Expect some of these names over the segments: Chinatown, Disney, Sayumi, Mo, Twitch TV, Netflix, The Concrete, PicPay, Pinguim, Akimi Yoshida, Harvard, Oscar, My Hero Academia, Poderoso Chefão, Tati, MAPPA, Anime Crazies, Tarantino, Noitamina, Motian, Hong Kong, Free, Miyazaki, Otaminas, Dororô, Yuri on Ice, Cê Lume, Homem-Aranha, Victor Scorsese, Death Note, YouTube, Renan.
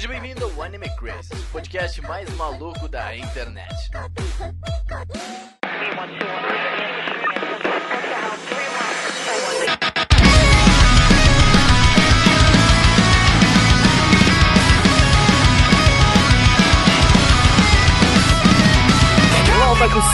Seja bem-vindo ao Anime Crazies, o podcast mais maluco da internet.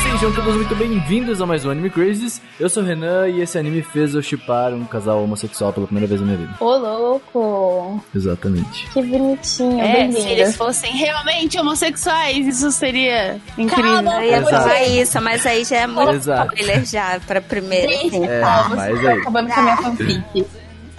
Sejam todos muito bem-vindos a mais um Anime Crazies. Eu sou o Renan e esse anime fez eu shippar um casal homossexual pela primeira vez na minha vida. Ô, louco! Exatamente. Que bonitinho, bem-vindo. Se eles fossem realmente homossexuais, isso seria incrível. Calma, eu ia falar isso, mas aí já é muito spoiler já pra primeira. Gente, calma, vocês estão acabando com a minha fanfic.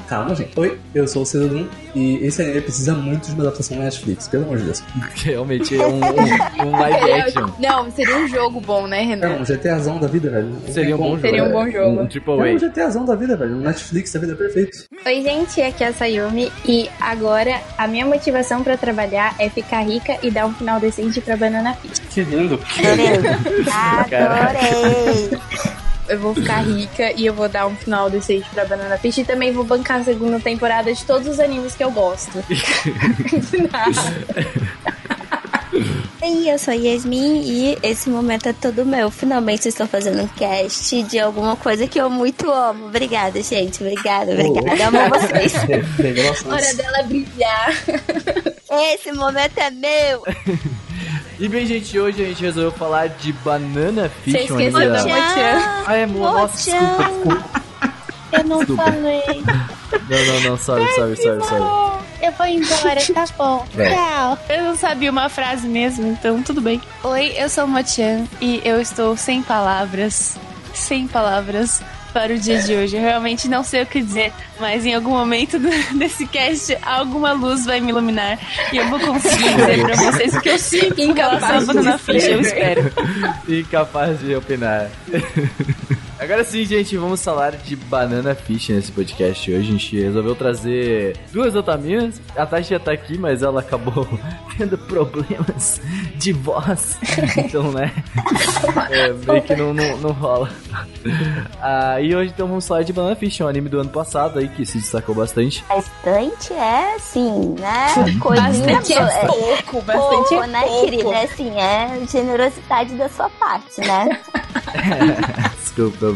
Calma, gente. Oi, eu sou o Cê Lume e esse anime precisa muito de uma adaptação na Netflix, pelo amor de Deus. Realmente é um live action. Não, seria um jogo bom, né, Renan? É um GTAzão da vida, velho. Seria um bom jogo. Seria um bom jogo. Um triple A. É um GTAzão da vida, velho. Um Netflix da vida perfeito. Oi, gente, aqui é a Sayumi e agora a minha motivação pra trabalhar é ficar rica e dar um final decente pra Banana Fish. Que lindo. Adorei. Eu vou ficar rica e eu vou dar um final decente pra Banana Fish e também vou bancar a segunda temporada de todos os animes que eu gosto. De nada. E eu sou a Yasmin e esse momento é todo meu. Finalmente estou fazendo um cast de alguma coisa que eu muito amo. Obrigada, gente. Obrigada. Eu amo vocês. Hora dela brilhar. Esse momento é meu. E bem, gente, hoje a gente resolveu falar de Banana Fish. Você esqueceu da Motian. Ah, é, nossa, desculpa. Eu não falei. Não, sorry. Eu vou embora, tá bom. Tchau. Eu não sabia uma frase mesmo, então tudo bem. Oi, eu sou Motian e eu estou sem palavras para o dia de hoje. Eu realmente não sei o que dizer, mas em algum momento desse cast, alguma luz vai me iluminar e eu vou conseguir dizer pra vocês o que eu sinto em relação à ficha, eu espero. Incapaz de opinar. Agora sim, gente, vamos falar de Banana Fish nesse podcast hoje. A gente resolveu trazer duas Otaminas. A Tati já tá aqui, mas ela acabou tendo problemas de voz. Então, né? Meio que não rola. E hoje, então, vamos falar de Banana Fish, um anime do ano passado aí que se destacou bastante. Bastante é, sim, né? Bastante é pouco, bastante é pouco. Né, querida? Assim, é generosidade da sua parte, né? Desculpa.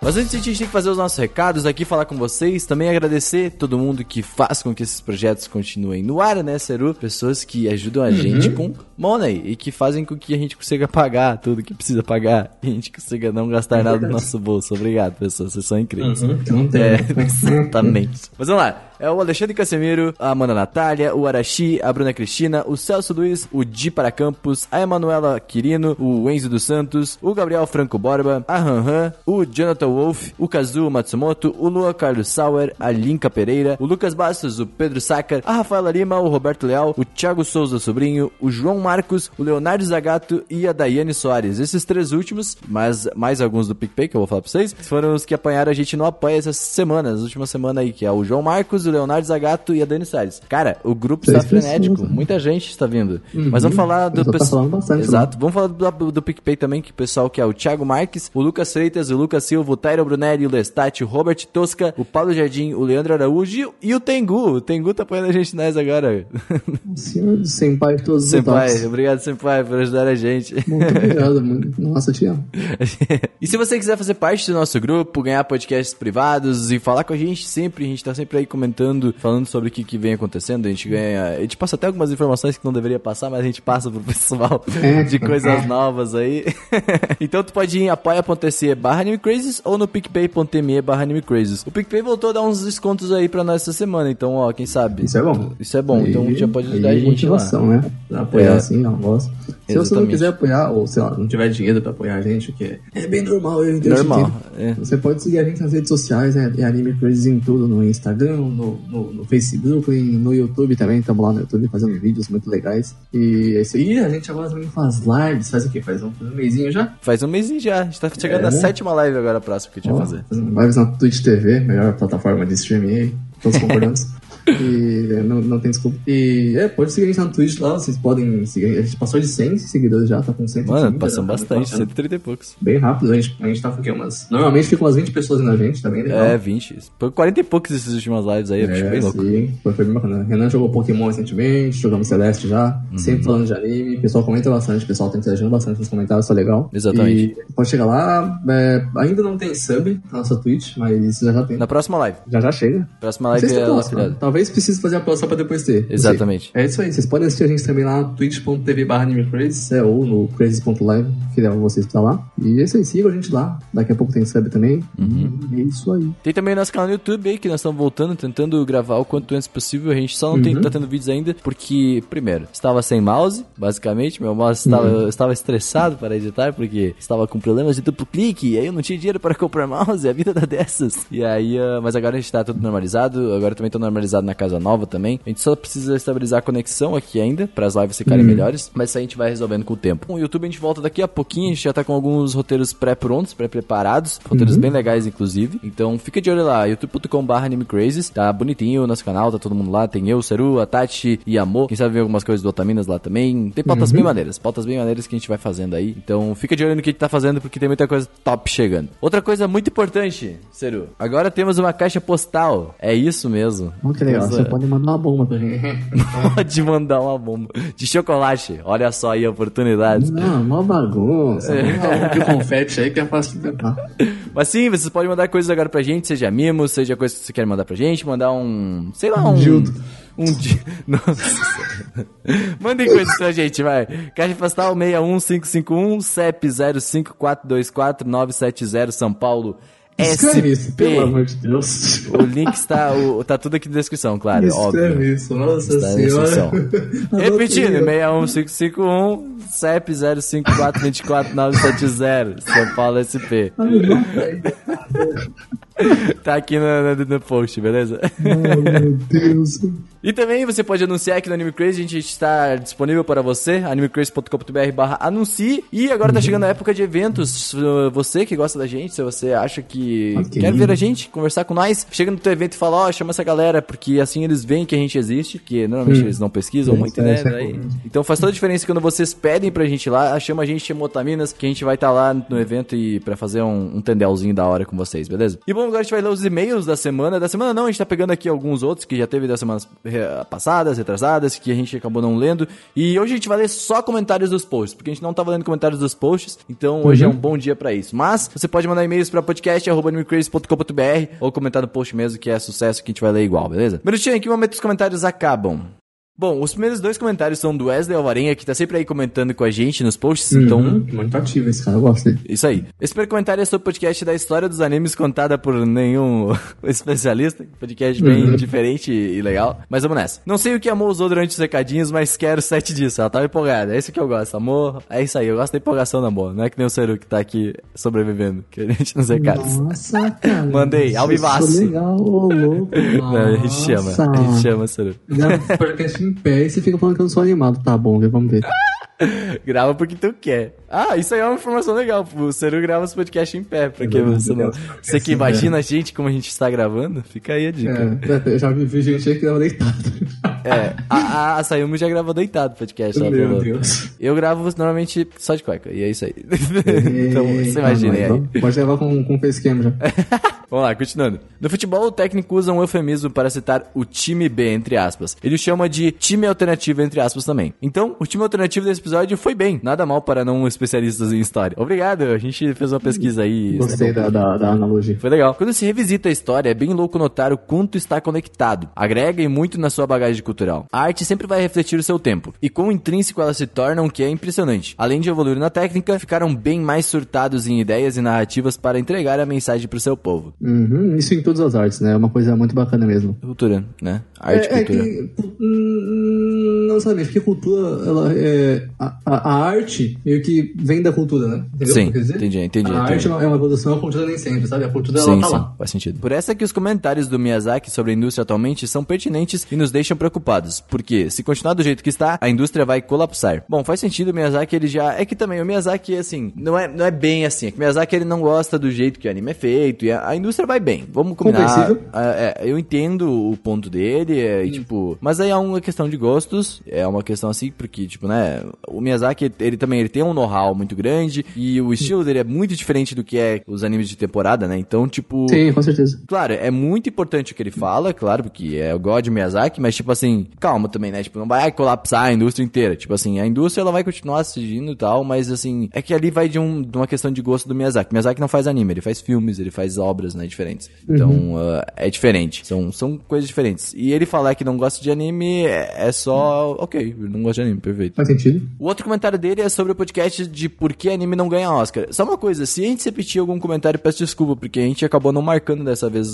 Mas antes, a gente tem que fazer os nossos recados aqui, falar com vocês, também agradecer todo mundo que faz com que esses projetos continuem no ar, né, Seru? Pessoas que ajudam a gente com money e que fazem com que a gente consiga pagar tudo que precisa pagar e a gente consiga não gastar nada do nosso bolso. Obrigado, pessoas, vocês são incríveis. Exatamente. Mas vamos lá. É o Alexandre Casemiro, a Amanda Natália, o Arashi, a Bruna Cristina, o Celso Luiz, o Di Para Campos, a Emanuela Quirino, o Enzo dos Santos, o Gabriel Franco Borba, a Han, o Jonathan Wolf, o Kazuo Matsumoto, o Lua Carlos Sauer, a Linka Pereira, o Lucas Bastos, o Pedro Sacker, a Rafaela Lima, o Roberto Leal, o Thiago Souza Sobrinho, o João Marcos, o Leonardo Zagato e a Daiane Soares. Esses três últimos, mas mais alguns do PicPay que eu vou falar pra vocês, foram os que apanharam a gente no Apoia essa semana, as últimas semanas aí, que é o João Marcos, o Leonardo Zagato e a Dani Salles. Cara, o grupo está frenético. Muita gente está vindo. Mas vamos falar do pessoal. Exato. Vamos falar do PicPay também, que o pessoal que é o Thiago Marques, o Lucas Freitas, o Lucas Silva, o Tairo Brunelli, o Lestat, o Robert Tosca, o Paulo Jardim, o Leandro Araújo e o Tengu. O Tengu tá apoiando a gente nós agora. Senhor do Senpai, todos os Senpai, obrigado, Senpai, por ajudar a gente. Muito obrigado, mano. Nossa, te amo. E se você quiser fazer parte do nosso grupo, ganhar podcasts privados e falar com a gente sempre, a gente tá sempre aí comentando, falando sobre o que vem acontecendo, a gente passa até algumas informações que não deveria passar, mas a gente passa pro pessoal de coisas novas aí. Então tu pode ir em apoia.se/AnimeCrazies ou no picpay.me/AnimeCrazies. O PicPay voltou a dar uns descontos aí pra nós essa semana, então, ó, quem sabe? Isso é bom, aí, então já pode ajudar a gente motivação, lá. Né? Pra apoiar assim, ó, gosto. Se você não quiser apoiar, ou sei lá, não tiver dinheiro pra apoiar a gente, que é bem normal, eu entendo. Normal, Você pode seguir a gente nas redes sociais, é AnimeCrazies em tudo, no Instagram, no Facebook, no YouTube também, estamos lá no YouTube fazendo vídeos muito legais. E é isso aí, a gente agora também faz lives, faz o quê? Faz um mesinho já? Faz um mesinho já, a gente tá chegando à 7ª live agora, a próxima que a gente vai fazer. Lives na Twitch TV, melhor plataforma de streaming aí, todos concordando. E não tem desculpa. E pode seguir a gente no Twitch lá, vocês podem seguir. A gente passou de 100 seguidores já, tá com 130. Mano, passou bastante, 130 e poucos. Bem rápido, a gente tá com o quê? Normalmente ficam umas 20 pessoas na gente, tá bem legal. É, 20. Foi 40 e poucos essas últimas lives aí, eu fiquei bem louco. Sim, foi bem bacana. Renan jogou Pokémon recentemente, jogamos Celeste já, sempre falando de anime. O pessoal comenta bastante, o pessoal tá interagindo bastante nos comentários, isso é legal. Exatamente. E pode chegar lá, ainda não tem sub na nossa Twitch, mas já tem. Na próxima live. Já chega. Próxima live é a talvez precise fazer a próxima pra depois ter. Exatamente. É isso aí, vocês podem assistir a gente também lá no twitch.tv/AnimeCrazies, ou no crazies.live, que levam vocês pra lá. E é isso aí, sigam a gente lá. Daqui a pouco tem sub também. E é isso aí. Tem também o nosso canal no YouTube aí, que nós estamos voltando, tentando gravar o quanto antes possível. A gente só não tá tendo vídeos ainda, porque, primeiro, estava sem mouse, basicamente. Meu mouse estava estressado para editar, porque estava com problemas de duplo clique, e aí eu não tinha dinheiro para comprar mouse, a vida dá dessas. E aí, mas agora a gente tá tudo normalizado, agora eu também tô normalizado na casa nova também. A gente só precisa estabilizar a conexão aqui ainda, para as lives ficarem melhores, mas isso a gente vai resolvendo com o tempo. O YouTube a gente volta daqui a pouquinho, a gente já tá com alguns roteiros pré-prontos, pré-preparados, roteiros bem legais, inclusive. Então, fica de olho lá, youtube.com/AnimeCrazies, tá bonitinho o nosso canal, tá todo mundo lá, tem eu, Seru, a Tati e a Mo, quem sabe ver algumas coisas do Otaminas lá também. Tem pautas bem maneiras que a gente vai fazendo aí. Então, fica de olho no que a gente tá fazendo, porque tem muita coisa top chegando. Outra coisa muito importante, Seru, agora temos uma caixa postal, é isso mesmo. Muito legal, você pode mandar uma bomba pra gente. Pode mandar uma bomba de chocolate, olha só aí a oportunidade. Não, mó bagunça, de confete aí que é fácil de tentar. Mas sim, vocês podem mandar coisas agora pra gente, seja mimo, seja coisa que vocês querem mandar pra gente, mandar um, sei lá, um nossa. Mandem coisas pra gente, vai. Caixa postal 61551 CEP 05424 970, São Paulo. Escreve isso, pelo amor de Deus. O link está tá tudo aqui na descrição, claro. Escreve isso, nossa senhora. Repetindo, 61551 CEP 05424 970, São Paulo SP. Tá aqui no post, beleza? Oh, meu Deus. E também você pode anunciar aqui no Anime Crazy, a gente está disponível para você, animecrazy.com.br/anuncie. E agora tá chegando a época de eventos. Você que gosta da gente, se você acha que quer ver a gente, conversar com nós, chega no teu evento e fala, chama essa galera, porque assim eles veem que a gente existe, porque normalmente eles não pesquisam muito, né? Então faz toda a diferença quando vocês pedem pra gente lá, chama a gente, chama Otaminas, que a gente vai estar lá no evento e pra fazer um tendelzinho da hora com vocês, beleza? E bom, agora a gente vai ler os e-mails da semana. Da semana não, a gente tá pegando aqui alguns outros que já teve das semanas passadas, retrasadas, que a gente acabou não lendo. E hoje a gente vai ler só comentários dos posts, porque a gente não tava lendo comentários dos posts, então hoje é um bom dia pra isso. Mas você pode mandar e-mails pra podcast@animecrazies.com.br ou comentar no post mesmo, que é sucesso, que a gente vai ler igual, beleza? Minutinho, em que momento os comentários acabam? Bom, os primeiros dois comentários são do Wesley Alvarenga, que tá sempre aí comentando com a gente nos posts, então... Muito ativo esse cara, eu gosto dele. Isso aí. Esse primeiro comentário é sobre o podcast da história dos animes contada por nenhum especialista, podcast bem diferente e legal, mas vamos nessa. Não sei o que a Mo usou durante os recadinhos, mas quero 7 disso, ela tava empolgada, é isso que eu gosto, amor, é isso aí, eu gosto da empolgação da Mo, não é que nem o Seru que tá aqui sobrevivendo, que a gente nos recados. Nossa, cara. Mandei, ao vivaço. Legal, ô louco. Não, a gente chama, Seru. Não, podcast em pé e você fica falando que eu não sou animado. Tá bom, vamos ver. Grava porque tu quer. Ah, isso aí é uma informação legal. O Seru grava os podcasts em pé, porque você que imagina a gente como a gente está gravando, fica aí a dica. Eu já vi gente aí que grava deitado. A Sayumi já grava deitado o podcast. Meu Deus. Eu gravo normalmente só de cueca, e é isso aí. Então, você imagina aí. Pode levar com face cam já. Vamos lá, continuando. No futebol, o técnico usa um eufemismo para citar o time B, entre aspas. Ele o chama de time alternativo, entre aspas, também. Então, o time alternativo desse episódio foi bem. Nada mal para não especialistas em história. Obrigado, a gente fez uma pesquisa aí. Gostei da analogia. Foi legal. Quando se revisita a história, é bem louco notar o quanto está conectado. Agrega e muito na sua bagagem cultural. A arte sempre vai refletir o seu tempo. E quão intrínseco ela se torna, o que é impressionante. Além de evoluir na técnica, ficaram bem mais surtados em ideias e narrativas para entregar a mensagem para o seu povo. Isso em todas as artes, né? É uma coisa muito bacana mesmo. Cultura, né? Arte e cultura. Não sabe, porque cultura, ela é... a arte meio que vem da cultura, né? Entendeu? Sim, quer dizer? Entendi. A arte é uma produção, a cultura nem sempre, sabe? A cultura, ela tá lá. Faz sentido. Por essa que os comentários do Miyazaki sobre a indústria atualmente são pertinentes e nos deixam preocupados, porque se continuar do jeito que está, a indústria vai colapsar. Bom, faz sentido, o Miyazaki, ele já... É que também, o Miyazaki, assim, não é bem assim. O Miyazaki, ele não gosta do jeito que o anime é feito e a indústria vai bem. Vamos combinar. Eu entendo o ponto dele, tipo... Mas aí é uma questão de gostos, é uma questão assim, porque, tipo, né... O Miyazaki, ele tem um know-how muito grande e o estilo dele é muito diferente do que é os animes de temporada, né? Então, tipo... Sim, com certeza. Claro, é muito importante o que ele fala, claro, porque é o God Miyazaki, mas, tipo assim, calma também, né? Tipo, não vai colapsar a indústria inteira. Tipo assim, a indústria, ela vai continuar surgindo e tal, mas, assim, é que ali vai de uma questão de gosto do Miyazaki. O Miyazaki não faz anime, ele faz filmes, ele faz obras, né, diferentes. Então, é diferente. São coisas diferentes. E ele falar que não gosta de anime é só... Ok, não gosta de anime, perfeito. Faz sentido. O outro comentário dele é sobre o podcast de por que anime não ganha Oscar. Só uma coisa, se a gente repetir algum comentário, peço desculpa, porque a gente acabou não marcando dessa vez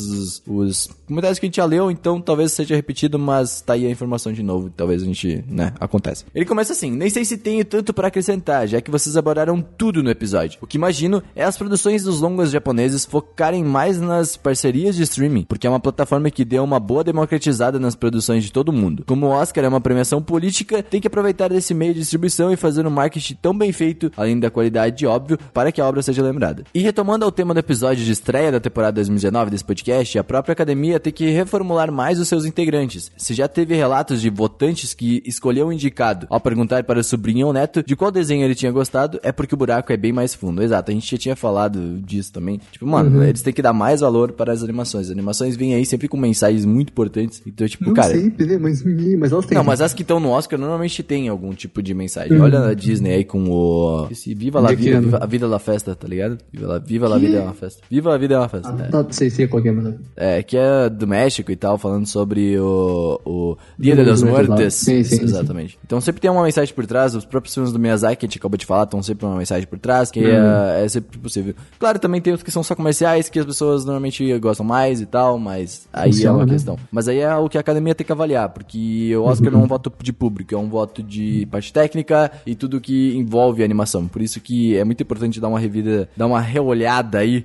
os comentários que a gente já leu, então talvez seja repetido, mas tá aí a informação de novo, talvez a gente, né, acontece. Ele começa assim: nem sei se tenho tanto pra acrescentar, já que vocês abordaram tudo no episódio. O que imagino é as produções dos longas japoneses focarem mais nas parcerias de streaming, porque é uma plataforma que deu uma boa democratizada nas produções de todo mundo. Como o Oscar é uma premiação política, tem que aproveitar desse meio de distribuição e fazer um marketing tão bem feito, além da qualidade, óbvio, para que a obra seja lembrada. E retomando ao tema do episódio de estreia da temporada 2019 desse podcast, a própria academia tem que reformular mais os seus integrantes. Se já teve relatos de votantes que escolheu o indicado ao perguntar para o sobrinho ou neto de qual desenho ele tinha gostado, é porque o buraco é bem mais fundo. Exato, a gente já tinha falado disso também. Tipo, mano, eles têm que dar mais valor para as animações. As animações vêm aí sempre com mensagens muito importantes. Então, tipo, não, cara... Não sempre, né? Mas elas têm. Não, mas as que estão no Oscar normalmente têm algum tipo de mensagem. Olha a Disney aí com o... Viva la vida, a vida é uma festa, tá ligado? Viva la vida é uma festa. Viva a vida é uma festa. Ah, não sei qual que é, mano. É, que é do México e tal, falando sobre o Dia de Muertos. Sim, exatamente. Sim. Então sempre tem uma mensagem por trás, os próprios filmes do Miyazaki que a gente acabou de falar, estão sempre uma mensagem por trás, que é sempre possível. Claro, também tem outros que são só comerciais, que as pessoas normalmente gostam mais e tal, mas aí funciona, é uma questão. Né? Mas aí é o que a academia tem que avaliar, porque o Oscar não é um voto de público, é um voto de parte técnica e tudo que envolve animação. Por isso que é muito importante dar uma revida, dar uma reolhada aí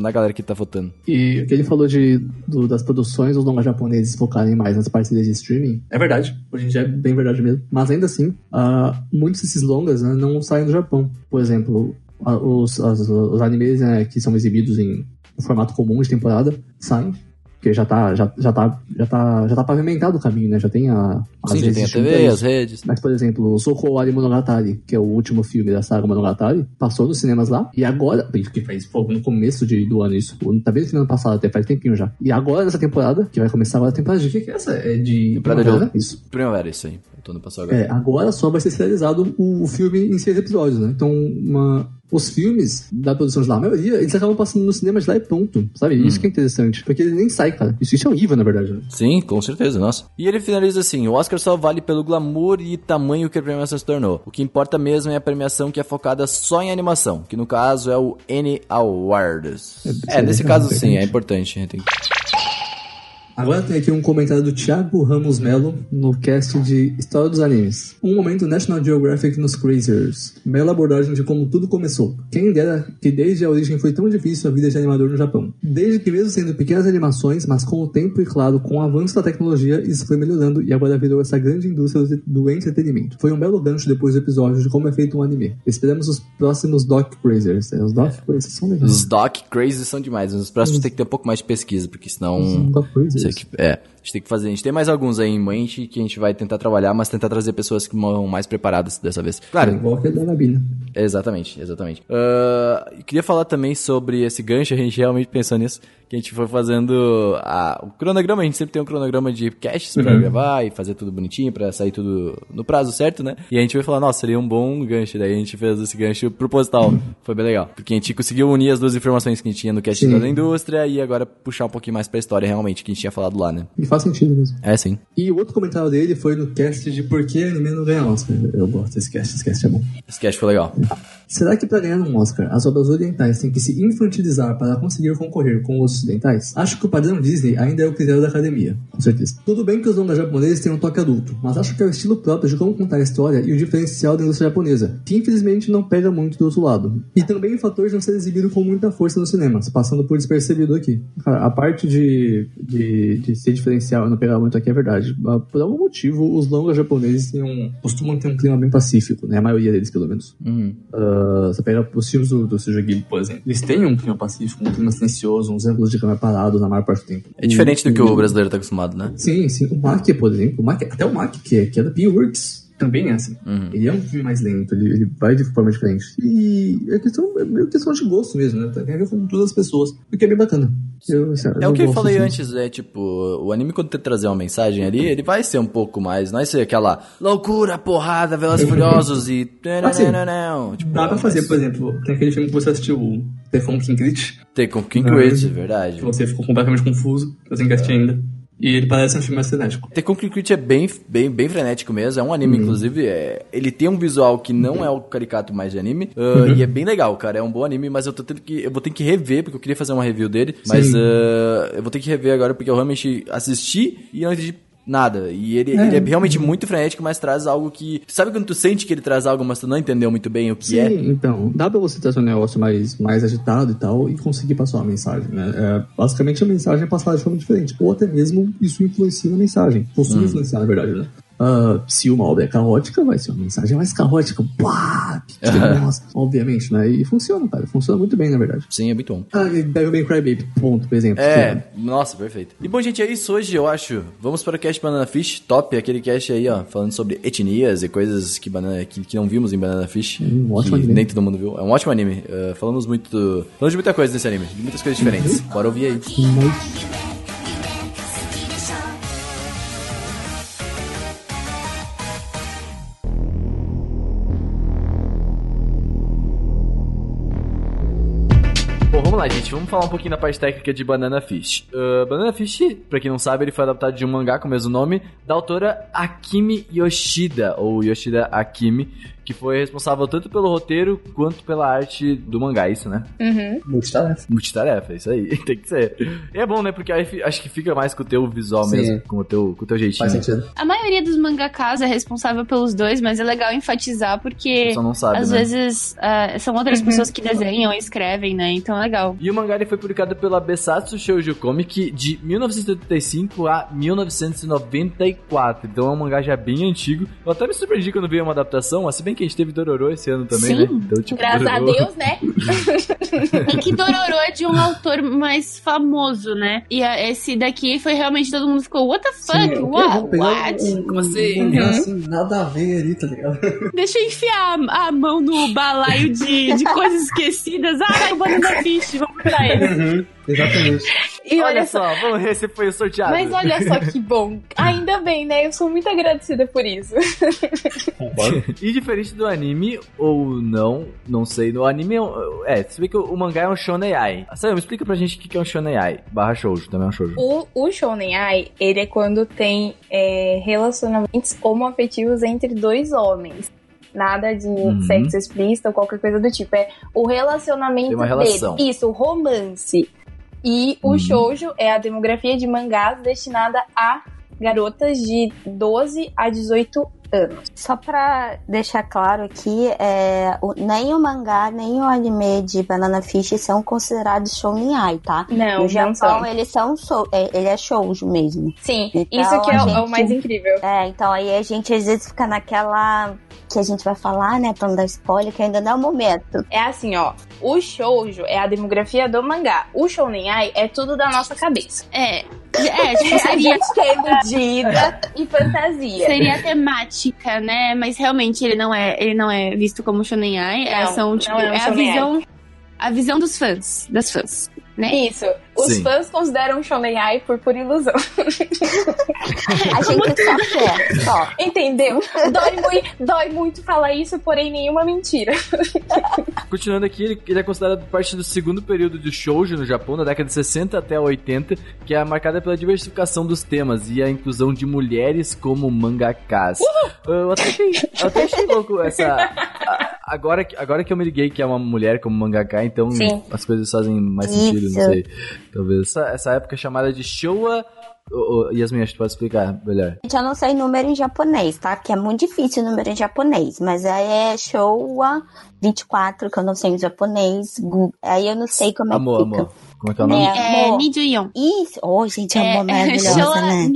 na galera que tá votando. E o que ele falou das produções, os longas japoneses focarem mais nas parcerias de streaming, é verdade. Hoje em dia é bem verdade mesmo. Mas ainda assim, muitos desses longas, né, não saem do Japão. Por exemplo, os animes, né, que são exibidos em formato comum de temporada, saem. Porque já tá pavimentado o caminho, né? Já tem já tem a TV, as redes. Mas, por exemplo, Sokoari Monogatari, que é o último filme da saga Monogatari, passou nos cinemas lá, e agora, que faz no começo do ano isso, tá bem no ano passado, até faz tempinho já. E agora, nessa temporada, que vai começar agora a temporada de que é essa? É de primavera? Isso. Primavera, isso aí. Tô no passado agora. É, agora só vai ser serializado o filme em 6 episódios, né? Então, os filmes da produção de lá, a maioria, eles acabam passando no cinema de lá e ponto, sabe? Isso que é interessante, porque ele nem sai, cara. Isso é horrível, na verdade. Né? Sim, com certeza, nossa. E ele finaliza assim: o Oscar só vale pelo glamour e tamanho que a premiação se tornou. O que importa mesmo é a premiação que é focada só em animação, que no caso é o N Awards. Nesse caso sim, é importante. Agora tem aqui um comentário do Thiago Ramos Melo no cast de História dos Animes. Um momento National Geographic nos Craziers. Bela abordagem de como tudo começou. Quem dera que desde a origem foi tão difícil a vida de animador no Japão. Desde que, mesmo sendo pequenas animações, mas com o tempo e, claro, com o avanço da tecnologia, isso foi melhorando e agora virou essa grande indústria do entretenimento. Foi um belo gancho depois do episódio de como é feito um anime. Esperamos os próximos Doc Craziers. Os Doc Craziers são legais. Os Doc Craziers são demais. Os próximos tem que ter um pouco mais de pesquisa, porque senão... a gente tem que fazer, a gente tem mais alguns aí em mente que a gente vai tentar trabalhar, mas tentar trazer pessoas que vão mais preparadas dessa vez. Claro. Igual que é da Nabila. Exatamente. Queria falar também sobre esse gancho, a gente realmente pensou nisso, que a gente foi fazendo o cronograma, a gente sempre tem um cronograma de casts pra gravar e fazer tudo bonitinho, pra sair tudo no prazo certo, né? E a gente foi falar, nossa, seria um bom gancho, daí a gente fez esse gancho proposital, foi bem legal, porque a gente conseguiu unir as duas informações que a gente tinha no cast da indústria e agora puxar um pouquinho mais pra história realmente, que a gente tinha falado lá, né? E faz sentido mesmo. É, sim. E o outro comentário dele foi no cast de por que anime não ganha Oscar. Eu gosto desse cast é bom. Esse cast foi legal. Será que para ganhar um Oscar, as obras orientais têm que se infantilizar para conseguir concorrer com os ocidentais? Acho que o padrão Disney ainda é o critério da academia, com certeza. Tudo bem que os longas japoneses têm um toque adulto, mas acho que é o estilo próprio de como contar a história e o diferencial da indústria japonesa, que infelizmente não pega muito do outro lado. E também o fator de não ser exibido com muita força nos cinemas, passando por despercebido aqui. Cara, a parte de ser diferencial e não pegar muito aqui é verdade. Por algum motivo, os longas japoneses costumam ter um clima bem pacífico, né? A maioria deles, pelo menos. Você pega os filmes do Studio Ghibli, por exemplo. Eles têm um clima pacífico, um clima silencioso, uns ângulos de câmera parados na maior parte do tempo. É diferente do que o brasileiro está acostumado, né? Sim, sim. O MAPPA, por exemplo, até o MAPPA, que é da P-Works, também é assim. Ele é um filme mais lento, ele vai de forma diferente. E é meio questão de gosto mesmo, né? Tem a ver com todas as pessoas, o que é bem bacana. É o que eu falei antes, é tipo, o anime quando trazer uma mensagem ali, ele vai ser um pouco mais, não é ser aquela loucura, porrada, Velozes Furiosos e... Não. Tipo, dá pra fazer, por exemplo, tem aquele filme que você assistiu, Tekken King Crit, é verdade. Que você ficou completamente confuso, eu tenho que assistir ainda. E ele parece um filme mais frenético. The Concrete Crit é bem frenético mesmo. É um anime, inclusive. Ele tem um visual que não é o caricato mais de anime. E é bem legal, cara. É um bom anime, mas eu vou ter que rever, porque eu queria fazer uma review dele. Sim. Mas eu vou ter que rever agora, porque eu realmente assisti e não entendi nada. E ele é realmente muito frenético, mas traz algo que... Sabe quando tu sente que ele traz algo, mas tu não entendeu muito bem o que é? Sim, então. Dá pra você trazer um negócio mais agitado e tal e conseguir passar uma mensagem, né? Basicamente, a mensagem é passada de forma diferente. Ou até mesmo isso influencia na mensagem. Possui influenciar, na verdade, né? Se uma obra é caótica, vai ser uma mensagem mais caótica. Pá! Nossa, obviamente, né? E funciona, cara. Funciona muito bem, na verdade. Sim, é muito bom. E Devil May Cry Baby, ponto, por exemplo. Nossa, perfeito. E bom, gente, é isso hoje, eu acho. Vamos para o cast Banana Fish Top, aquele cast aí, ó, falando sobre etnias e coisas que não vimos em Banana Fish. Um ótimo anime. Nem todo mundo viu. É um ótimo anime. Falamos de muita coisa nesse anime, de muitas coisas diferentes. Bora ouvir aí. Vamos lá, gente, vamos falar um pouquinho da parte técnica de Banana Fish. Banana Fish, pra quem não sabe, ele foi adaptado de um mangá com o mesmo nome, da autora Akimi Yoshida, ou Yoshida Akimi, que foi responsável tanto pelo roteiro quanto pela arte do mangá, isso, né? Multitarefa. Multitarefa, isso aí, tem que ser. E é bom, né? Porque aí acho que fica mais com o teu visual mesmo, com o teu jeitinho. Faz sentido. A maioria dos mangakas é responsável pelos dois, mas é legal enfatizar porque não sabe, às vezes são outras pessoas que desenham e escrevem, né? Então é legal. E o mangá ele foi publicado pela Besatsu Shoujo Comic de 1985 a 1994. Então é um mangá já bem antigo. Eu até me surpreendi quando vi uma adaptação, assim bem que a gente teve Dororô esse ano também, sim, né? Então, tipo, graças Dororô. A Deus, né? É que Dororô é de um autor mais famoso, né? E esse daqui foi realmente todo mundo ficou, what the fuck? Sim, what? Como assim? Assim? Nada a ver ali, tá ligado? Deixa eu enfiar a mão no balaio de coisas esquecidas. Ah, o Banana Fish, vamos pra ele. Exatamente. E olha só, vamos ver se foi o sorteado. Mas olha só que bom. Ainda bem, né? Eu sou muito agradecida por isso. E diferente do anime, ou não sei. No anime, se bem que o mangá é um shounen ai. Sayumi, explica pra gente o que é um shounen ai, barra shoujo, também é um shoujo. O shounen ai, ele é quando tem relacionamentos homoafetivos entre dois homens. Nada de sexo explícito ou qualquer coisa do tipo. É o relacionamento dele. Isso, o romance. E o shoujo é a demografia de mangás destinada a garotas de 12 a 18 anos. Só pra deixar claro aqui, nem o mangá, nem o anime de Banana Fish são considerados shounen ai, tá? Não, no Japão, eles são ele é shoujo mesmo. Sim, então, isso que é o mais incrível. Então aí a gente às vezes fica naquela... que a gente vai falar, né, pra não dar spoiler, que ainda não é o momento. É assim, ó, o shoujo é a demografia do mangá. O shounen ai é tudo da nossa cabeça. Tipo, seria... a gente é iludida e fantasia. Seria temática, né, mas realmente ele não é visto como shounen ai, é a visão... A visão dos fãs, das fãs, né? Isso. Os fãs consideram o shounen ai por pura ilusão. A gente só quer, Entendeu? Dói muito falar isso, porém nenhuma mentira. Continuando aqui, ele é considerado parte do segundo período de shoujo no Japão, da década de 60 até 80, que é marcada pela diversificação dos temas e a inclusão de mulheres como mangakas. Eu até achei louco essa... Agora que eu me liguei que é uma mulher como mangaká, então sim, as coisas fazem mais sentido, isso, não sei. Talvez essa época é chamada de Showa... Yasmin, acho que tu pode explicar melhor. Já não sei número em japonês, tá? Que é muito difícil o número em japonês, mas aí é Showa 24, que eu não sei em japonês, aí eu não sei como amor, é que fica. Amor. Como é que é o nome? É Nijuyon. Isso. Oh, gente, amor maravilhosa, Showa, né?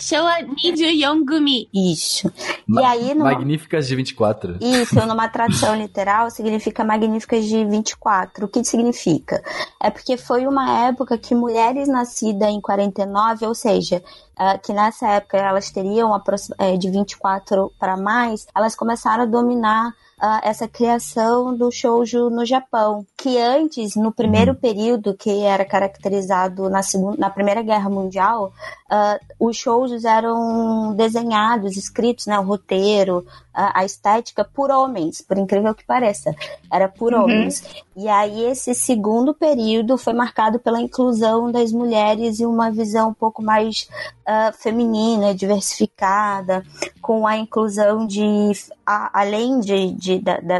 Showa Nijuyon Gumi. Isso. Magníficas de 24. Isso, numa tradução literal, significa Magníficas de 24. O que significa? É porque foi uma época que mulheres nascidas em 49, ou seja... que nessa época elas teriam de 24 para mais, elas começaram a dominar essa criação do shoujo no Japão, que antes, no primeiro período, que era caracterizado na Primeira Guerra Mundial, os shoujos eram desenhados, escritos, né, o roteiro, a estética, por homens, por incrível que pareça, era por homens. E aí esse segundo período foi marcado pela inclusão das mulheres e uma visão um pouco mais feminina, diversificada, com a inclusão além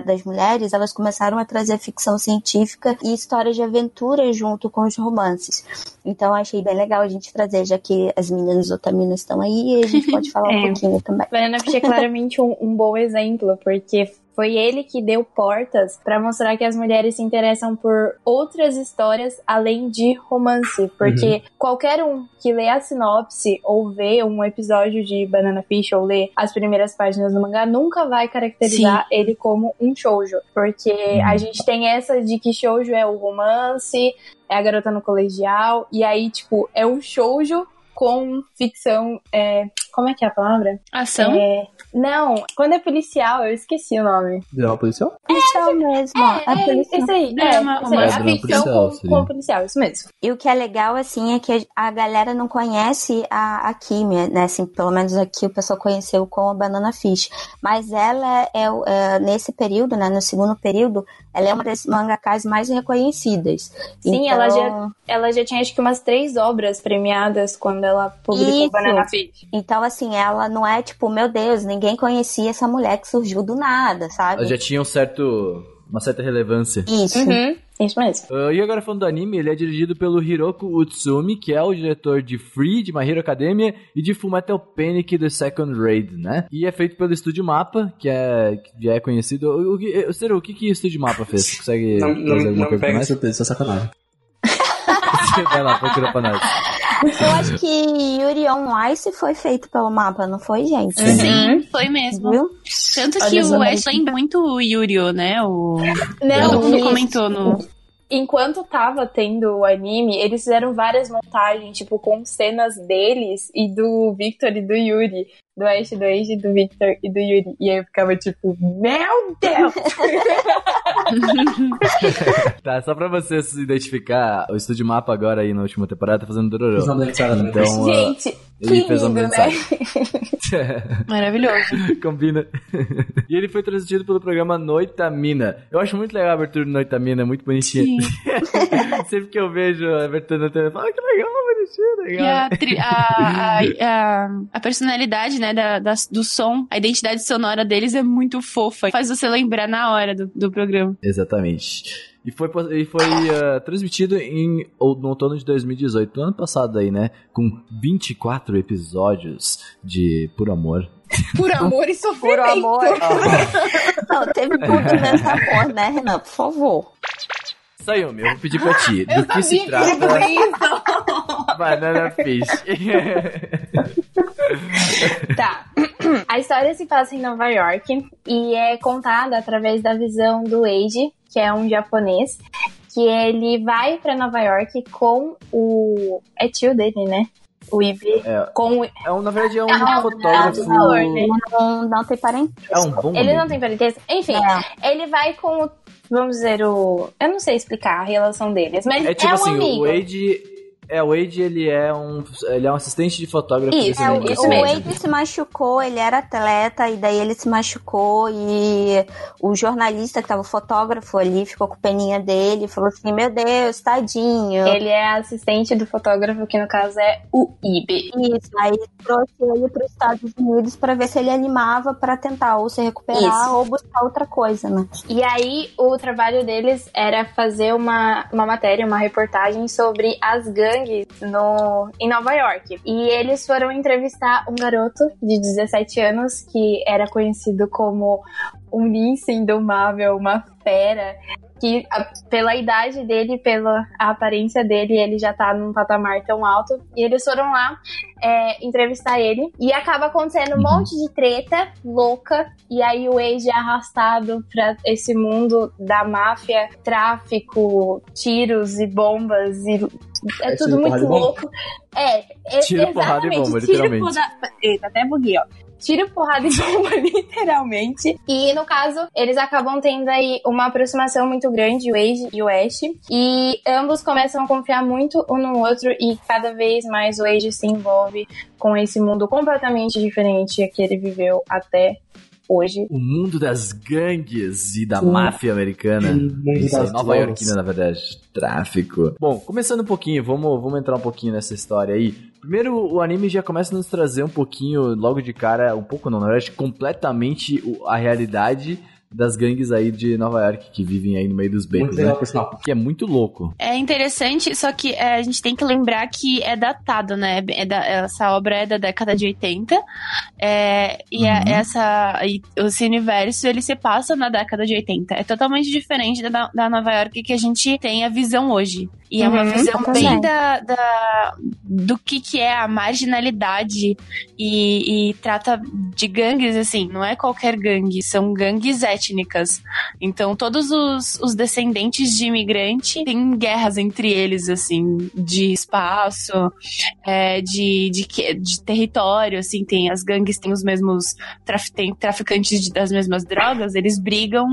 das mulheres, elas começaram a trazer ficção científica e histórias de aventura junto com os romances. Então achei bem legal a gente trazer, já que as meninas Otaminas estão aí, a gente pode falar um pouquinho também. Banana Fish é claramente um bom exemplo, porque foi ele que deu portas para mostrar que as mulheres se interessam por outras histórias além de romance, porque qualquer um que lê a sinopse ou vê um episódio de Banana Fish ou lê as primeiras páginas do mangá nunca vai caracterizar sim, ele como um shoujo, porque a gente tem essa de que shoujo é o romance, é a garota no colegial, e aí tipo, é um shoujo com ficção, como é que é a palavra? Ação? Não, quando é policial, eu esqueci o nome. Drama policial? Policial mesmo. Policial. Isso aí. A ficção com policial, isso mesmo. E o que é legal, assim, é que a galera não conhece a Akimi, né? Assim, pelo menos aqui o pessoal conheceu com a Banana Fish. Mas ela é nesse período, né? No segundo período, ela é uma das mangakas mais reconhecidas. Sim, então... ela já tinha acho que umas 3 obras premiadas quando ela publicou isso, Banana Fish. Então, assim, ela não é tipo, meu Deus, ninguém conhecia essa mulher que surgiu do nada, sabe? Ela já tinha uma certa relevância. Isso. Isso mesmo. E agora falando do anime, ele é dirigido pelo Hiroko Utsumi, que é o diretor de Free, de My Hero Academia e de Fullmetal Panic! The Second Raid, né? E é feito pelo Estúdio MAPPA, que já é conhecido. Seru, o que o Estúdio MAPPA fez? Você consegue fazer alguma coisa pra nós? Não pega isso, é sacanagem. Vai lá, procura pra nós. Eu acho que Yuri on Ice foi feito pelo MAPPA, não foi, gente? Sim, foi mesmo. Viu? Tanto que o Ash lembra muito o Yuri, né? Todo mundo comentou no... Enquanto tava tendo o anime, eles fizeram várias montagens, tipo, com cenas deles e do Victor e do Yuri. Do Ash, do Age, do Victor e do Yuri. E aí eu ficava tipo, meu Deus! Tá, só pra você se identificar, o Estúdio MAPPA agora aí na última temporada tá fazendo Dororô. Então, gente, ele fez lindo, né? Maravilhoso. Combina. E ele foi transmitido pelo programa Noitamina. Eu acho muito legal a abertura do Noitamina, é muito bonitinha. Sempre que eu vejo a abertura do Noitamina, eu falo, que legal, bonitinha, legal. E a personalidade, né? Do som, a identidade sonora deles é muito fofa, faz você lembrar na hora do programa. Exatamente. E foi transmitido no outono de 2018, no ano passado aí, né? Com 24 episódios de Por Amor. Por amor e sofrimento. Por amor. Não, teve pouco nessa porra, né, Renan? Por favor. Sayumi, eu vou pedir pra ti. Do que se trata? Banana Fish. Tá. A história se passa em Nova York e é contada através da visão do Eiji, que é um japonês, que ele vai pra Nova York com o... É tio dele, né? O Ivy. Na verdade, é um fotógrafo. Não tem parentesco. É um bom ele amigo. Não tem parentesco. Enfim, ele vai com o... Vamos dizer o... Eu não sei explicar a relação deles, mas é tipo um assim, amigo. O Wade É, o Wade, ele é um assistente de fotógrafo. Isso, é, isso mesmo. O Wade se machucou, ele era atleta, e daí ele se machucou, e o jornalista que tava o fotógrafo ali ficou com peninha dele, falou assim, meu Deus, tadinho. Ele é assistente do fotógrafo, que no caso é o Ibe. Isso, aí trouxe ele pros Estados Unidos pra ver se ele animava pra tentar ou se recuperar, isso, ou buscar outra coisa, né? E aí, o trabalho deles era fazer uma matéria, uma reportagem sobre as gangues em Nova York. E eles foram entrevistar um garoto de 17 anos que era conhecido como um lince indomável, uma fera, que pela idade dele, pela aparência dele, ele já tá num patamar tão alto. E eles foram lá entrevistar ele. E acaba acontecendo um monte de treta louca. E aí o Wade é arrastado pra esse mundo da máfia, tráfico, tiros e bombas. E é tudo muito louco. Tira, porrada e bomba, literalmente. Eita, até buguei, ó. Tira, porrada e bomba, literalmente. E, no caso, eles acabam tendo aí uma aproximação muito grande, o Wade e o Ash. E ambos começam a confiar muito um no outro. E cada vez mais o Wade se envolve com esse mundo completamente diferente que ele viveu até hoje. O mundo das gangues e da máfia americana. Nova Yorkina, na verdade. Tráfico. Bom, começando um pouquinho, vamos entrar um pouquinho nessa história aí. Primeiro, o anime já começa a nos trazer um pouquinho, logo de cara, um pouco não, na verdade, completamente a realidade das gangues aí de Nova York que vivem aí no meio dos becos, né? O que é muito louco. É interessante, só que a gente tem que lembrar que é datado, né? Essa obra é da década de 80, e esse universo, ele se passa na década de 80. É totalmente diferente da Nova York que a gente tem a visão hoje. E é uma visão bem do que é a marginalidade e trata de gangues, assim, não é qualquer gangue, são gangues étnicas. Então, todos os descendentes de imigrante têm guerras entre eles, assim, de espaço, de território, assim, tem as gangues, tem os mesmos traficantes das mesmas drogas, eles brigam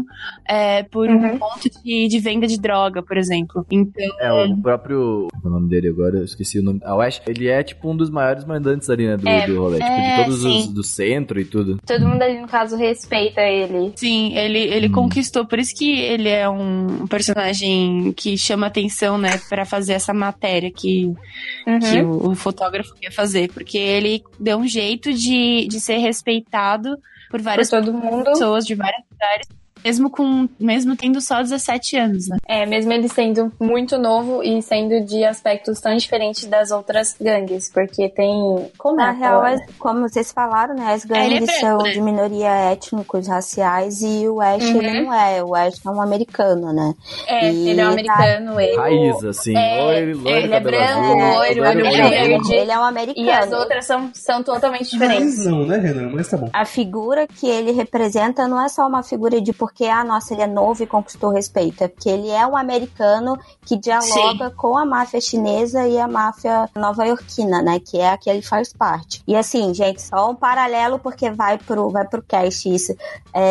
por um ponto de venda de droga, por exemplo. Então, o próprio... O nome dele agora, eu esqueci o nome. A West, ele é tipo um dos maiores mandantes ali, né, do rolê. Tipo, de todos os do centro e tudo. Todo mundo ali, no caso, respeita ele. Sim, ele conquistou. Por isso que ele é um personagem que chama atenção, né, pra fazer essa matéria que o fotógrafo quer fazer. Porque ele deu um jeito de ser respeitado por várias pessoas de vários lugares. Mesmo tendo só 17 anos, né? Mesmo ele sendo muito novo e sendo de aspectos tão diferentes das outras gangues, porque tem... Na real, como vocês falaram, né? As gangues são de minoria étnicos, raciais, e o Ash, ele não é. O Ash é um americano, né? Ele é um americano. Raiz, assim. Ele é branco, loiro, verde. Ele é um americano. E as outras são totalmente diferentes. Não, né, Renan? Mas tá bom. A figura que ele representa não é só uma figura de porque, ele é novo e conquistou respeito. É porque ele é um americano que dialoga com a máfia chinesa e a máfia nova-iorquina, né? Que é a que ele faz parte. E assim, gente, só um paralelo, porque vai pro cast isso.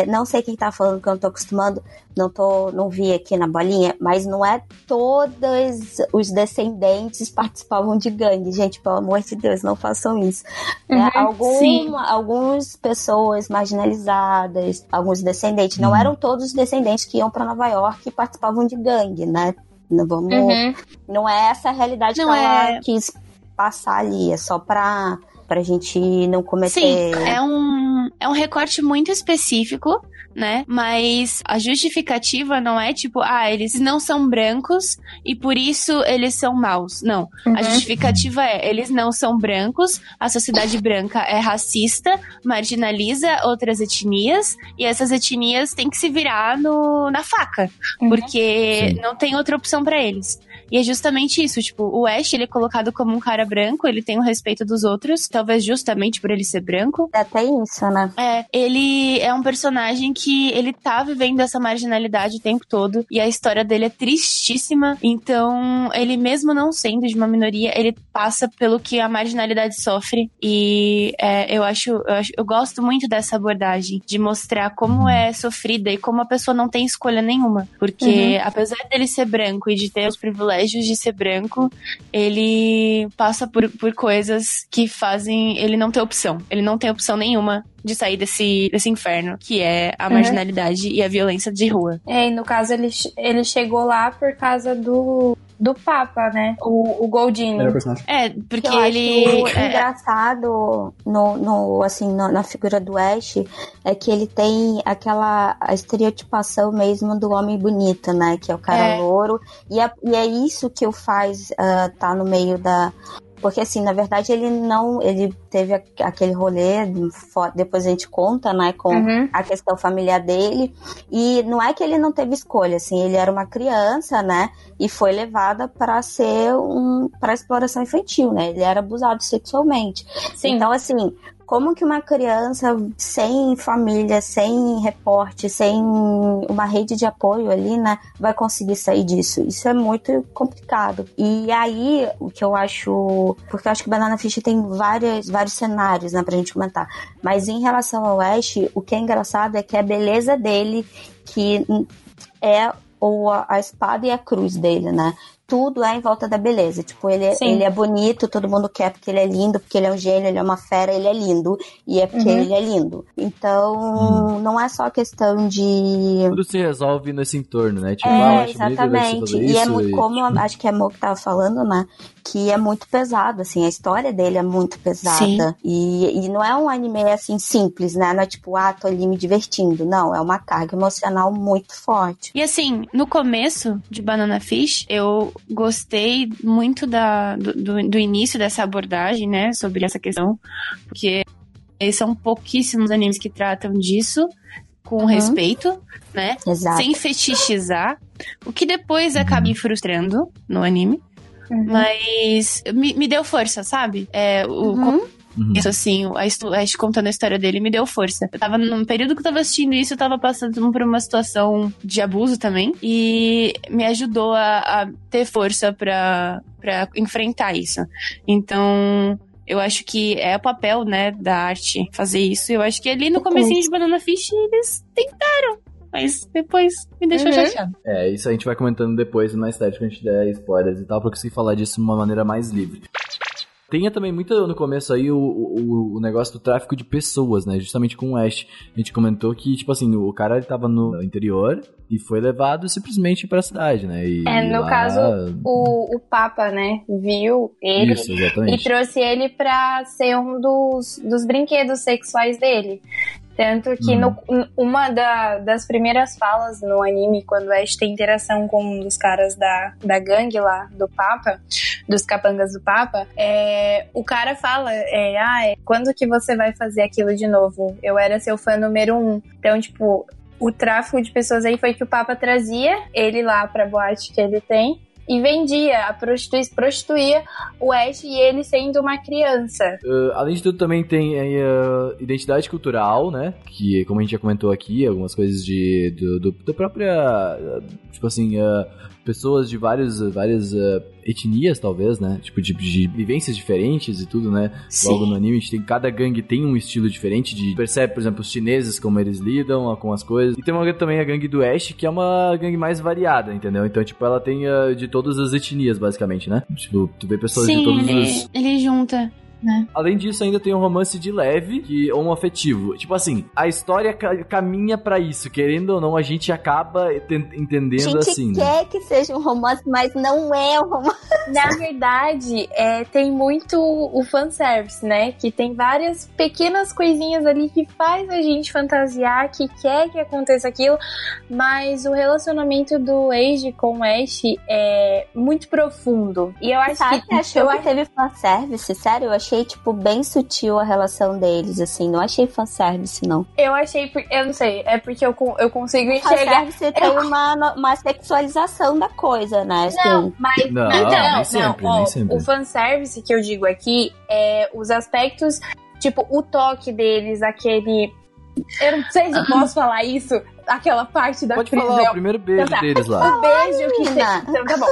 Não sei quem tá falando, que eu não tô acostumando, não vi aqui na bolinha, mas não é todos os descendentes participavam de gangue. Gente, pelo amor de Deus, não façam isso. Algumas pessoas marginalizadas, alguns descendentes, não eram todos os descendentes que iam pra Nova York e participavam de gangue, né? Não é essa a realidade que ela quis passar ali, é só pra gente não cometer... Sim, é um recorte muito específico, né? Mas a justificativa não é tipo, eles não são brancos e por isso eles são maus. Não. A justificativa é, eles não são brancos, a sociedade branca é racista, marginaliza outras etnias e essas etnias têm que se virar na faca, porque não tem outra opção pra eles. E é justamente isso, tipo, o Ash, ele é colocado como um cara branco, ele tem o respeito dos outros, talvez justamente por ele ser branco. Até isso, né? Ele é um personagem que ele tá vivendo essa marginalidade o tempo todo, e a história dele é tristíssima, então ele mesmo não sendo de uma minoria, ele passa pelo que a marginalidade sofre, e eu gosto muito dessa abordagem, de mostrar como é sofrida e como a pessoa não tem escolha nenhuma, porque apesar dele ser branco e de ter os privilégios privilégios de ser branco, ele passa por coisas que fazem ele não ter opção. Ele não tem opção nenhuma de sair desse inferno, que é a marginalidade e a violência de rua. É, e no caso, ele chegou lá por causa do Papa, né? O Goldini. É, porque ele... O engraçado na figura do Ash é que ele tem aquela estereotipação mesmo do homem bonito, né? Que é o cara louro. E é isso que o faz tá no meio da... Porque, assim, na verdade, ele teve aquele rolê, depois a gente conta, né, com a questão familiar dele, e não é que ele não teve escolha, assim, ele era uma criança, né, e foi levada para ser para exploração infantil, né, ele era abusado sexualmente. Sim. Então, assim, como que uma criança sem família, sem reporte, sem uma rede de apoio ali, né, vai conseguir sair disso? Isso é muito complicado. E aí, o que eu acho... Porque eu acho que Banana Fish tem vários cenários, né, pra gente comentar. Mas em relação ao Ash, o que é engraçado é que a beleza dele, que é a espada e a cruz dele, né? Tudo é em volta da beleza. Tipo, ele é bonito, todo mundo quer porque ele é lindo, porque ele é um gênio, ele é uma fera, ele é lindo. E é porque ele é lindo. Então, não é só questão de... Tudo se resolve nesse entorno, né? Tipo, exatamente. E é muito como, acho que é Mo que tava falando, né? Que é muito pesado, assim. A história dele é muito pesada. E não é um anime, assim, simples, né? Não é tipo, tô ali me divertindo. Não, é uma carga emocional muito forte. E assim, no começo de Banana Fish, eu gostei muito do início dessa abordagem, né, sobre essa questão, porque são pouquíssimos animes que tratam disso com respeito, né, exato, sem fetichizar, o que depois acaba me frustrando no anime, mas me deu força, sabe? Isso, assim, a contando a história dele me deu força. Eu tava num período que eu tava assistindo isso, eu tava passando por uma situação de abuso também. E me ajudou a ter força pra enfrentar isso. Então... Eu acho que é o papel, né, da arte fazer isso. Eu acho que ali no comecinho de Banana Fish eles tentaram, mas depois me deixou chateado. É, isso a gente vai comentando depois mais tarde quando a gente der spoilers e tal, pra conseguir falar disso de uma maneira mais livre. Tinha também muito no começo aí o negócio do tráfico de pessoas, né? Justamente com o Ash. A gente comentou que, tipo assim, o cara ele tava no interior e foi levado simplesmente pra cidade, né? Caso, o Papa, né? Viu ele. Isso, exatamente. E trouxe ele pra ser um dos brinquedos sexuais dele. Tanto que uma das primeiras falas no anime, quando a Ash tem interação com um dos caras da gangue lá, do Papa, dos capangas do Papa, o cara fala, quando que você vai fazer aquilo de novo? Eu era seu fã número 1. Então, tipo, o tráfico de pessoas aí foi que o Papa trazia ele lá pra boate que ele tem. E vendia, prostituía o Ash e ele sendo uma criança. Além de tudo, também tem a identidade cultural, né? Que, como a gente já comentou aqui, algumas coisas da própria... Tipo assim, pessoas de várias etnias, talvez, né? Tipo, de vivências diferentes e tudo, né? Sim. Logo no anime, a gente tem, cada gangue tem um estilo diferente percebe, por exemplo, os chineses, como eles lidam com as coisas. E tem também a gangue do Ash, que é uma gangue mais variada, entendeu? Então, tipo, ela tem de todas as etnias, basicamente, né? Tipo, tu vê pessoas de todos os... Sim, ele junta... Né? Além disso, ainda tem um romance de leve que é um afetivo. Tipo assim, a história caminha pra isso. Querendo ou não, a gente acaba entendendo assim. A gente quer que seja um romance, mas não é um romance. Na verdade, tem muito o fanservice, né? Que tem várias pequenas coisinhas ali que faz a gente fantasiar, que quer que aconteça aquilo. Mas o relacionamento do Age com o Ash é muito profundo. E eu acho que achou que teve fanservice? Sério, eu achei, tipo, bem sutil a relação deles, assim. Não achei fanservice, não. Eu achei... Eu não sei. É porque eu consigo enxergar... Fanservice tem uma sexualização da coisa, né? Assim. Não, mas... Não, então, sempre, nem sempre. O fanservice que eu digo aqui é os aspectos... Tipo, o toque deles, aquele... Eu não sei se posso falar isso... Aquela parte da prisão. Pode falar, o primeiro beijo deles lá.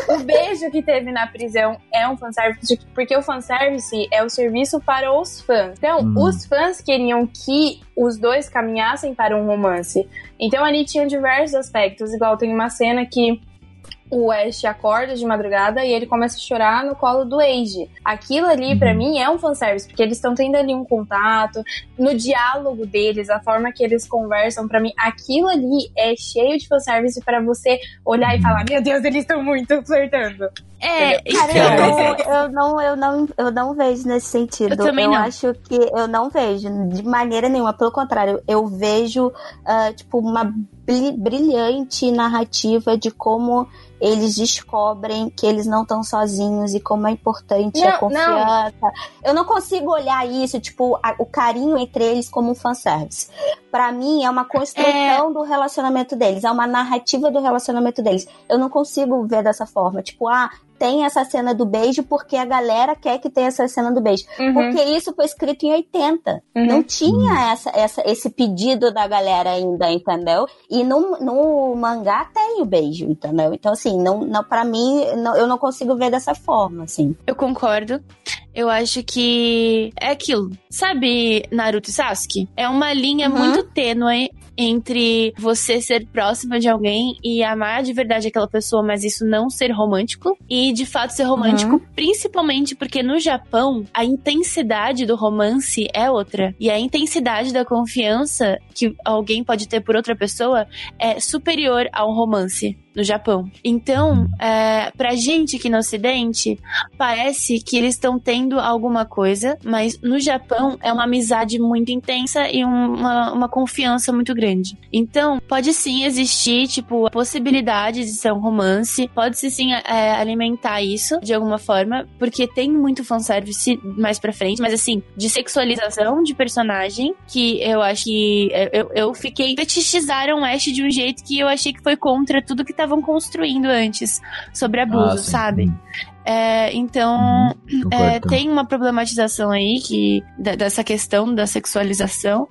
O beijo que teve na prisão é um fanservice, porque o fanservice é o serviço para os fãs. Então, os fãs queriam que os dois caminhassem para um romance. Então, ali tinham diversos aspectos. Igual tem uma cena que o Ash acorda de madrugada e ele começa a chorar no colo do Age. Aquilo ali, pra mim, é um fanservice, porque eles estão tendo ali um contato, no diálogo deles, a forma que eles conversam, pra mim, aquilo ali é cheio de fanservice pra você olhar e falar, meu Deus, eles estão muito flertando. É, cara, eu não vejo nesse sentido. Eu acho que eu não vejo de maneira nenhuma. Pelo contrário, eu vejo tipo uma brilhante narrativa de como eles descobrem que eles não estão sozinhos e como é importante a confiança. Não. Eu não consigo olhar isso, tipo, o carinho entre eles como um fanservice. Pra mim, é uma construção do relacionamento deles, é uma narrativa do relacionamento deles. Eu não consigo ver dessa forma, tipo, tem essa cena do beijo porque a galera quer que tenha essa cena do beijo. Uhum. Porque isso foi escrito em 80. Uhum. Não tinha esse pedido da galera ainda, entendeu? E no mangá tem o beijo, entendeu? Então, assim, pra mim, eu não consigo ver dessa forma, assim. Eu concordo. Eu acho que é aquilo. Sabe Naruto e Sasuke? É uma linha muito tênue entre você ser próxima de alguém e amar de verdade aquela pessoa, mas isso não ser romântico. E, de fato, ser romântico, principalmente porque no Japão, a intensidade do romance é outra. E a intensidade da confiança que alguém pode ter por outra pessoa é superior ao romance no Japão. Então, pra gente aqui no Ocidente, parece que eles estão tendo alguma coisa, mas no Japão é uma amizade muito intensa e uma confiança muito grande. Então, pode sim existir, tipo, a possibilidade de ser um romance, pode-se sim alimentar isso de alguma forma, porque tem muito fanservice mais pra frente, mas assim, de sexualização de personagem, que eu acho que eu fiquei... fetichizaram o Ash de um jeito que eu achei que foi contra tudo que tá estavam construindo antes sobre abuso, sabe? Então, tem uma problematização aí que, dessa questão da sexualização,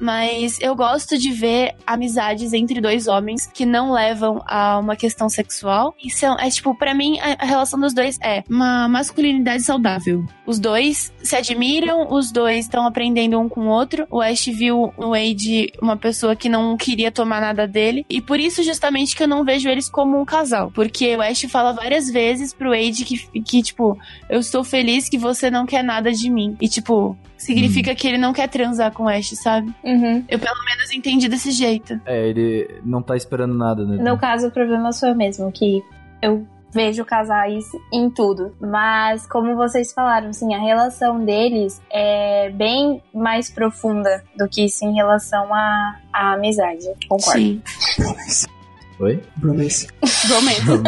mas eu gosto de ver amizades entre dois homens que não levam a uma questão sexual. E tipo, pra mim, a relação dos dois é uma masculinidade saudável. Os dois se admiram, os dois estão aprendendo um com o outro. O Ash viu o Wade, uma pessoa que não queria tomar nada dele, e por isso, justamente, que eu não vejo eles como um casal, porque o Ash fala várias vezes pro Wade que tipo, eu estou feliz que você não quer nada de mim. E, tipo, significa que ele não quer transar com o Ash, sabe? Uhum. Eu, pelo menos, entendi desse jeito. Ele não tá esperando nada, né? No caso, o problema sou eu mesmo, que eu vejo casais em tudo. Mas, como vocês falaram, assim, a relação deles é bem mais profunda do que isso em relação à amizade. Concordo. Sim. Oi? Bromance. Exatamente.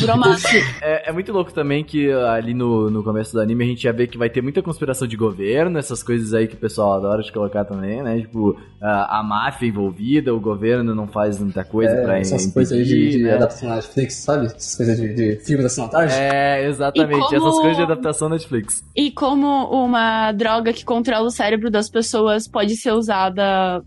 Bromance. É muito louco também que ali no começo do anime a gente já vê que vai ter muita conspiração de governo, essas coisas aí que o pessoal adora de colocar também, né? Tipo, a máfia envolvida, o governo não faz muita coisa pra impedir. Essas coisas aí de adaptação da Netflix, sabe? Essas coisas de filme da Cinotage. Exatamente. Essas coisas de adaptação da Netflix. E como uma droga que controla o cérebro das pessoas pode ser usada...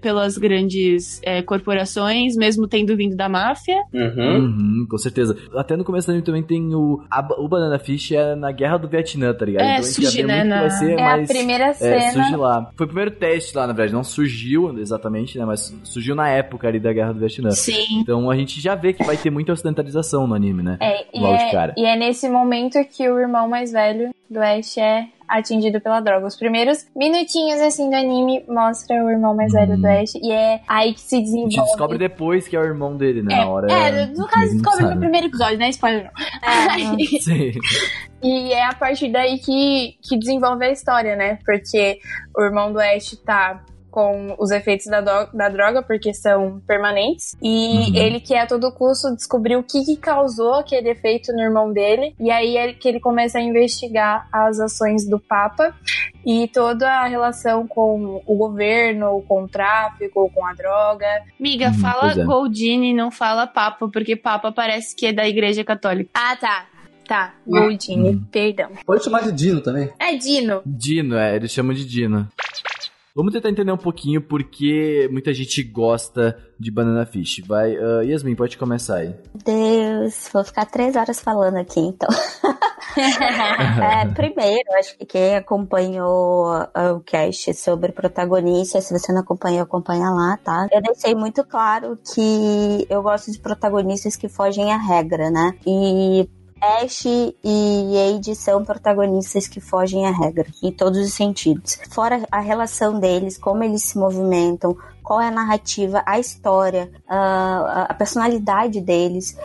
pelas grandes corporações, mesmo tendo vindo da máfia. Uhum, com certeza. Até no começo do anime também tem o Banana Fish na Guerra do Vietnã, tá ligado? Então surge, a gente já vê muito que vai ser, mas a primeira cena. Surge lá. Foi o primeiro teste lá, na verdade. Não surgiu exatamente, né? Mas surgiu na época ali da Guerra do Vietnã. Sim. Então a gente já vê que vai ter muita ocidentalização no anime, né? E é nesse momento que o irmão mais velho do Ash é atingido pela droga. Os primeiros minutinhos, assim, do anime mostra o irmão mais velho do Ash, e é aí que se desenvolve. A gente descobre depois que é o irmão dele, né? Na hora. No caso, descobre no primeiro episódio, né? Spoiler não. Sim. E é a partir daí que desenvolve a história, né? Porque o irmão do Ash tá com os efeitos da droga, porque são permanentes, e ele quer a todo custo descobrir o que causou aquele efeito no irmão dele, e aí é que ele começa a investigar as ações do Papa e toda a relação com o governo, ou com o tráfico, ou com a droga. Miga, fala Goldini, não fala Papa, porque Papa parece que é da Igreja Católica. Tá, Goldini, perdão. Pode chamar de Dino também. Dino, eles chamam de Dino. Vamos tentar entender um pouquinho porque muita gente gosta de Banana Fish. Vai, Yasmin, pode começar aí. Meu Deus, vou ficar 3 horas falando aqui, então. Primeiro, acho que quem acompanhou o cast sobre protagonista, se você não acompanhou, acompanha lá, tá? Eu deixei muito claro que eu gosto de protagonistas que fogem à regra, né? E Ash e Ade são protagonistas que fogem à regra, em todos os sentidos. Fora a relação deles, como eles se movimentam, qual é a narrativa, a história, a personalidade deles,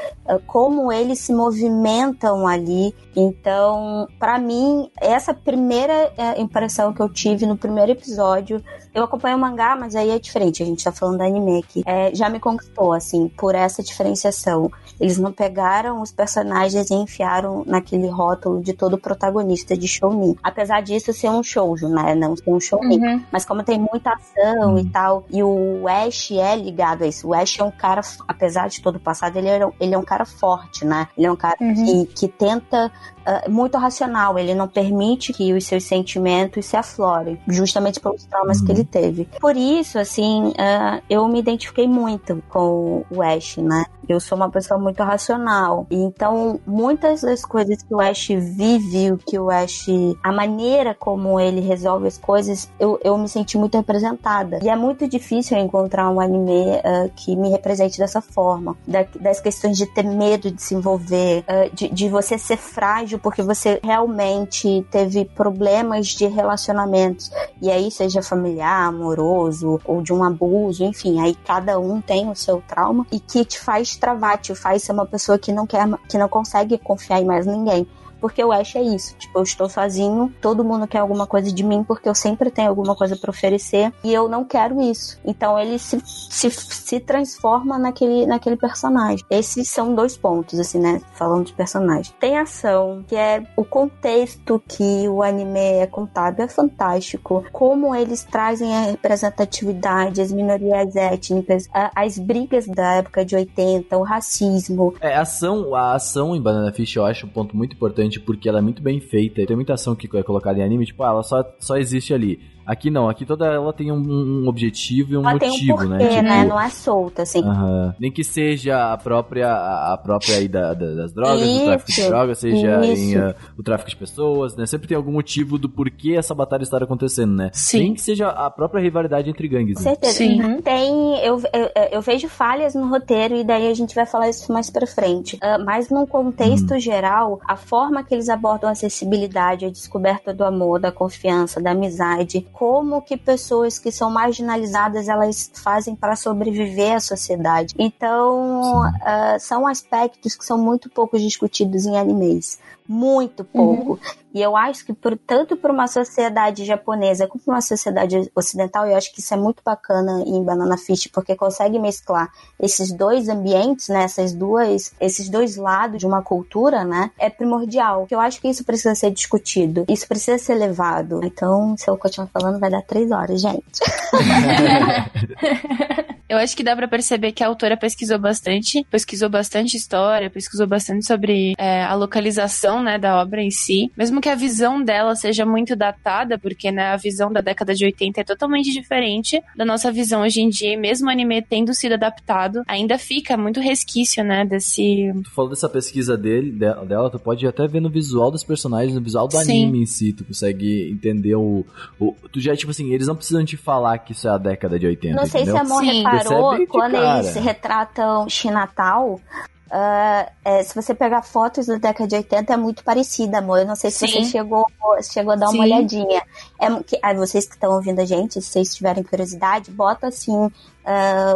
como eles se movimentam ali. Então, pra mim, essa primeira impressão que eu tive no primeiro episódio, eu acompanho o mangá, mas aí é diferente, a gente tá falando do anime aqui, já me conquistou, assim, por essa diferenciação. Eles não pegaram os personagens e enfiaram naquele rótulo de todo protagonista de shounen. Apesar disso ser um shoujo, né? Não ser um shounen. Uhum. Mas como tem muita ação e tal, e o Ash é ligado a isso. O Ash é um cara, apesar de todo o passado, ele é um cara forte, né? Ele é um cara que tenta... muito racional, ele não permite que os seus sentimentos se aflorem, justamente pelos traumas que ele teve. Por isso, assim, eu me identifiquei muito com o Ash, né? Eu sou uma pessoa muito racional, então muitas das coisas que o Ash vive, a maneira como ele resolve as coisas, eu me senti muito representada. E é muito difícil encontrar um anime que me represente dessa forma, das questões de ter medo de se envolver, de você ser frágil porque você realmente teve problemas de relacionamentos, e aí seja familiar, amoroso ou de um abuso, enfim, aí cada um tem o seu trauma e que te faz travar, te faz ser uma pessoa que não consegue confiar em mais ninguém. Porque o Ash é isso, tipo, eu estou sozinho, todo mundo quer alguma coisa de mim porque eu sempre tenho alguma coisa pra oferecer e eu não quero isso. Então ele se transforma naquele personagem. Esses são dois pontos, assim, né? Falando de personagem. Tem ação, que é o contexto que o anime é contado, é fantástico. Como eles trazem a representatividade, as minorias étnicas, as brigas da época de 80, o racismo. A ação em Banana Fish eu acho um ponto muito importante, porque ela é muito bem feita. Tem muita ação que é colocada em anime, tipo, ela só existe ali. Aqui não, aqui toda ela tem um objetivo e um motivo, tem um porquê, né? Tipo, né? Não é solta, assim. Nem que seja a própria aí das drogas, do tráfico de drogas, seja o tráfico de pessoas, né? Sempre tem algum motivo do porquê essa batalha estar acontecendo, né? Sim. Nem que seja a própria rivalidade entre gangues. Com certeza. Sim. Tem, eu vejo falhas no roteiro e daí a gente vai falar isso mais pra frente. Mas num contexto geral, a forma que eles abordam a acessibilidade, a descoberta do amor, da confiança, da amizade, como que pessoas que são marginalizadas elas fazem para sobreviver à sociedade. Então são aspectos que são muito pouco discutidos em animes, muito pouco. E eu acho que tanto para uma sociedade japonesa como para uma sociedade ocidental, eu acho que isso é muito bacana em Banana Fish, porque consegue mesclar esses dois ambientes, né, esses dois lados de uma cultura, né, é primordial. Eu acho que isso precisa ser discutido, isso precisa ser levado. Então, se eu continuar falando, vai dar 3 horas, gente. Eu acho que dá pra perceber que a autora pesquisou bastante história, pesquisou bastante sobre a localização, né, da obra em si. Mesmo que a visão dela seja muito datada, porque, né, a visão da década de 80 é totalmente diferente da nossa visão hoje em dia, e mesmo o anime tendo sido adaptado, ainda fica muito resquício, né, desse... Tu falou dessa pesquisa dela, tu pode até ver no visual dos personagens, no visual do anime em si, tu consegue entender tu já, tipo assim, eles não precisam te falar que isso é a década de 80, não sei, entendeu? Se a Mo reparou, quando eles retratam Chinatown, se você pegar fotos da década de 80, é muito parecida, amor. Eu não sei se você chegou a dar uma olhadinha. Vocês que estão ouvindo a gente, se vocês tiverem curiosidade, bota assim...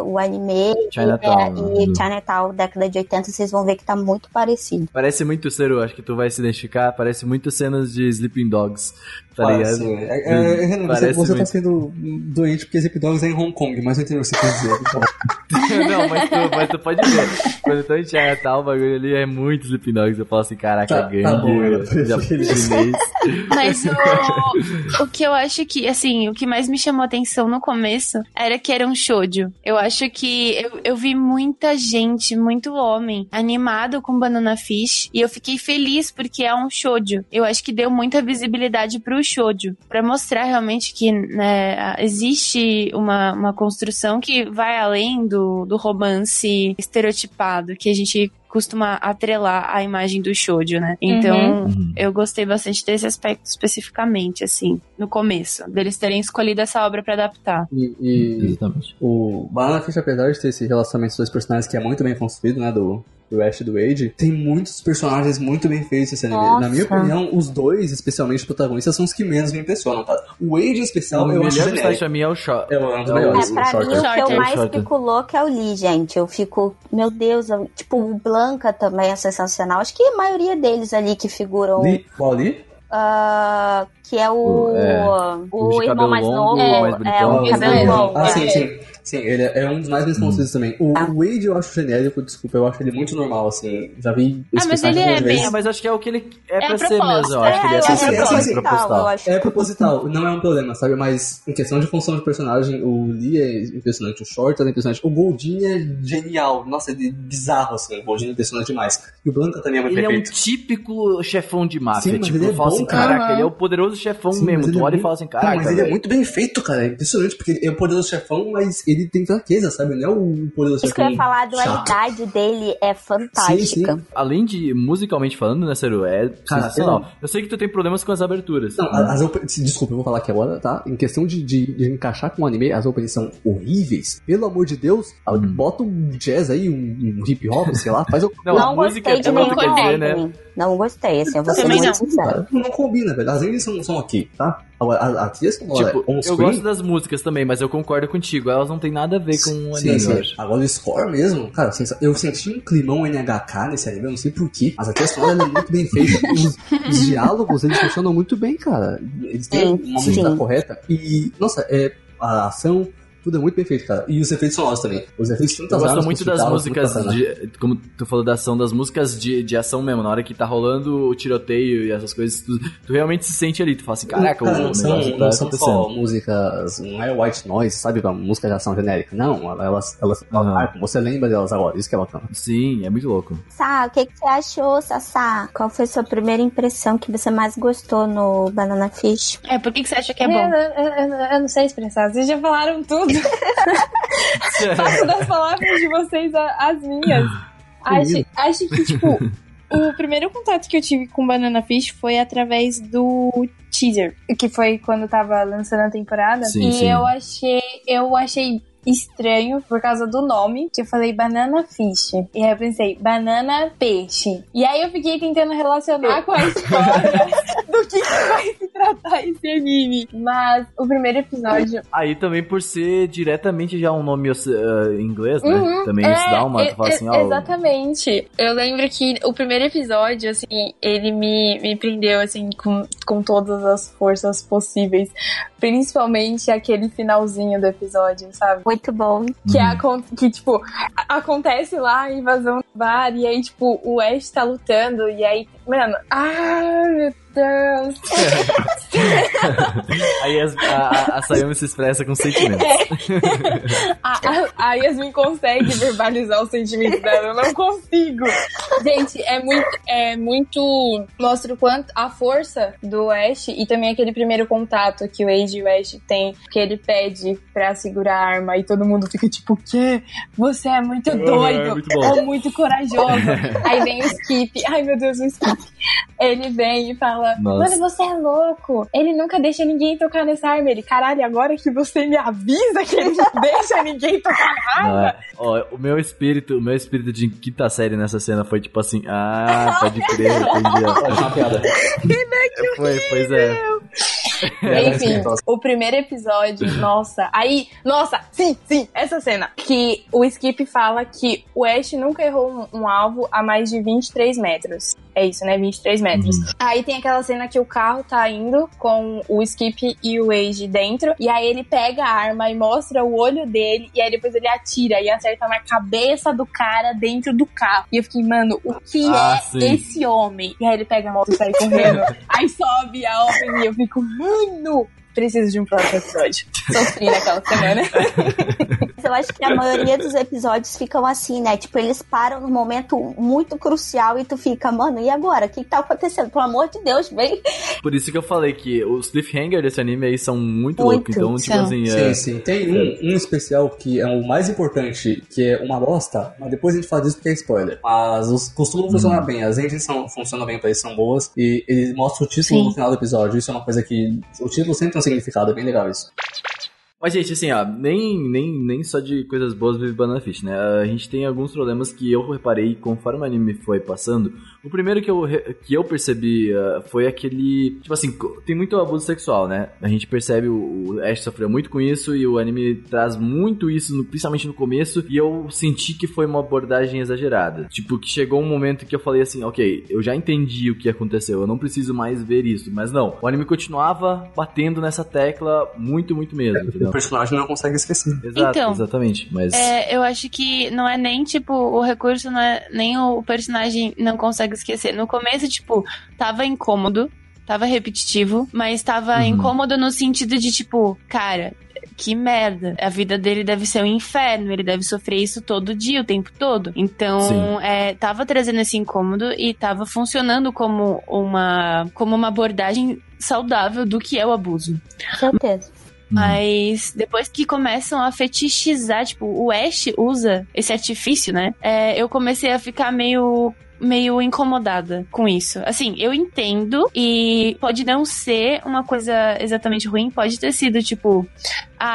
o anime e Chinatown, década de 80, vocês vão ver que tá muito parecido. Parece muito, Seru, acho que tu vai se identificar, parece muito cenas de Sleeping Dogs, tá ligado? Renan, você tá sendo doente porque Sleeping Dogs é em Hong Kong, mas eu entendi o que você quer dizer. Não, mas tu pode ver, quando eu tô em Chinatown, o bagulho ali é muito Sleeping Dogs, eu falo assim, caraca, gangue, já chinês. Mas o que eu acho que, assim, o que mais me chamou a atenção no começo era que era um shoujo. Eu acho que eu vi muita gente, muito homem animado com Banana Fish, e eu fiquei feliz porque é um shoujo. Eu acho que deu muita visibilidade pro shoujo, pra mostrar realmente que, né, existe uma construção que vai além do romance estereotipado que a gente costuma atrelar a imagem do shoujo, né? Então, eu gostei bastante desse aspecto especificamente, assim, no começo, deles terem escolhido essa obra pra adaptar. Exatamente. O Banana Fish, apesar de ter esse relacionamento dos dois personagens que é muito bem construído, né, do Ash e do Wade, tem muitos personagens muito bem feitos nesse anime. Nossa. Na minha opinião, os dois, especialmente os protagonistas, são os que menos me impressionam, tá? O Wade, em especial, eu acho genérico. O melhor pra mim é o Short. O que eu mais piculou que é o Lee, gente. Eu fico, meu Deus, tipo, o Blanca também é sensacional. Acho que a maioria deles ali que figuram... Lee? Qual Lee? Que é o irmão mais novo. É o cabelo longo. Ah, sim. Sim, ele é um dos mais desconhecidos também. O Wade eu acho genérico, desculpa, eu acho ele muito normal, assim. Já vi esse personagem algumas vezes. Mas acho que é o que ele é pra ser mesmo. Eu acho que ele é proposital. É proposital, não é um problema, sabe? Mas em questão de função de personagem, o Lee é impressionante, o Short é impressionante. O Goldin é genial. Nossa, ele é bizarro, assim. O Goldin é impressionante demais. E o Blanca também é muito perfeito. Ele é um típico chefão de máfia. Sim, tipo, eu falo assim, caraca, ele é o poderoso chefão mesmo. Tu olha e fala assim, caraca. Mas ele é muito bem feito, cara. É impressionante, porque ele é o poderoso chefão, mas ele tem fraqueza, sabe? Não é o poderoso. Isso que eu ia falar, a dualidade dele é fantástica. Sim. Além de musicalmente falando, né, Seru? É sensacional. Eu sei que tu tem problemas com as aberturas. Não, desculpa, eu vou falar aqui agora, tá? Em questão de encaixar com o anime, as openings são horríveis. Pelo amor de Deus, bota um jazz aí, um hip hop, sei lá, faz alguma coisa. Não gostei de nenhum, né? Não gostei, assim, eu vou ser muito sincero. Não combina, velho. As linhas são aqui, tá? A trilha sonora, tipo, eu gosto das músicas também, mas eu concordo contigo, elas não tem nada a ver com o anime. Sim. Agora o score mesmo, cara, eu senti um climão NHK nesse anime, eu não sei porquê, mas a trilha sonora é muito bem feita. Os diálogos, eles funcionam muito bem, cara. Eles têm uma medida correta. E, nossa, a ação... Tudo é muito perfeito, cara. E os efeitos sonoros também. Os efeitos sonoros. Eu gosto muito das músicas, como tu falou da ação, das músicas de ação mesmo. Na hora que tá rolando o tiroteio e essas coisas, tu realmente se sente ali. Tu fala assim, caraca, não são só músicas, não é white noise, sabe? Uma música de ação genérica. Não, elas você lembra delas agora, isso que é bacana. Sim, é muito louco. Sá, o que você achou, Sassá? Qual foi a sua primeira impressão que você mais gostou no Banana Fish? Por que você acha que é bom? Eu não sei expressar, vocês já falaram tudo. Faço das palavras de vocês as minhas. Acho que, tipo, o primeiro contato que eu tive com Banana Fish foi através do teaser, que foi quando eu tava lançando a temporada. Sim. Eu achei estranho por causa do nome, que eu falei Banana Fish. E aí eu pensei, banana peixe. E aí eu fiquei tentando relacionar com a história do que vai se tratar esse anime. Mas o primeiro episódio... Aí também por ser diretamente já um nome em inglês, né? Também isso dá uma... tu fala assim, exatamente. Eu lembro que o primeiro episódio, assim, ele me prendeu, assim, com todas as forças possíveis. Principalmente aquele finalzinho do episódio, sabe? Muito bom. Que tipo, acontece lá a invasão do bar, e aí, tipo, o Ash tá lutando, e aí, mano, meu Deus. Aí a Sayumi se expressa com sentimentos. A Yasmin consegue verbalizar os sentimentos dela, eu não consigo. Gente, é muito mostra o quanto a força do Ash, e também aquele primeiro contato que o Wade e o Ash tem, que ele pede pra segurar a arma, e todo mundo fica tipo, o quê? Você é muito doido, é muito corajoso. Aí vem o Skip, ai meu Deus, o Skip. Ele vem e fala, mano, você é louco, ele nunca deixa ninguém tocar nessa arma. Ele, caralho, agora que você me avisa que ele não deixa ninguém tocar na arma. O meu espírito de quinta série nessa cena foi tipo assim, pode crer, entendi. Pois é. Enfim, o primeiro episódio, essa cena, que o Skip fala que o Ash nunca errou um alvo a mais de 23 metros. É isso, né? 23 metros. Aí tem aquela cena que o carro tá indo com o Skip e o Wade dentro, e aí ele pega a arma e mostra o olho dele, e aí depois ele atira e acerta na cabeça do cara dentro do carro. E eu fiquei, mano, o que esse homem? E aí ele pega a moto e sai correndo. Aí sobe a homem e eu fico, mano, preciso de um próximo episódio. Sofri naquela semana. eu acho que a maioria dos episódios ficam assim, né? Tipo, eles param num momento muito crucial e tu fica, mano, e agora? O que tá acontecendo? Pelo amor de Deus, vem. Por isso que eu falei que os cliffhangers desse anime aí são muito loucos. Então, tipo assim... Sim. Tem um especial que é o mais importante, que é uma bosta, mas depois a gente fala disso porque é spoiler. Mas os costumam funcionar bem, as engines funcionam bem pra eles, são boas, e eles mostram o título no final do episódio. Isso é uma coisa que... O título sempre tem um significado, é bem legal isso. Mas, gente, assim, ó, nem só de coisas boas vive Banana Fish, né? A gente tem alguns problemas que eu reparei conforme o anime foi passando. O primeiro que eu percebi foi aquele... Tipo assim, tem muito abuso sexual, né? A gente percebe o Ash sofreu muito com isso e o anime traz muito isso, principalmente no começo, e eu senti que foi uma abordagem exagerada. Tipo, que chegou um momento que eu falei assim, ok, eu já entendi o que aconteceu, eu não preciso mais ver isso. Mas não, o anime continuava batendo nessa tecla muito mesmo, entendeu? O personagem não consegue esquecer. Exato, então, exatamente. Mas... eu acho que não é nem, tipo, o recurso, não é nem o personagem não consegue esquecer. No começo, tipo, tava incômodo, tava repetitivo, mas tava incômodo no sentido de, tipo, cara, que merda. A vida dele deve ser um inferno, ele deve sofrer isso todo dia, o tempo todo. Então, tava trazendo esse incômodo e tava funcionando como uma abordagem saudável do que é o abuso. Certeza. Mas depois que começam a fetichizar, tipo, o Ash usa esse artifício, né? Eu comecei a ficar meio incomodada com isso. Assim, eu entendo e pode não ser uma coisa exatamente ruim, pode ter sido, tipo,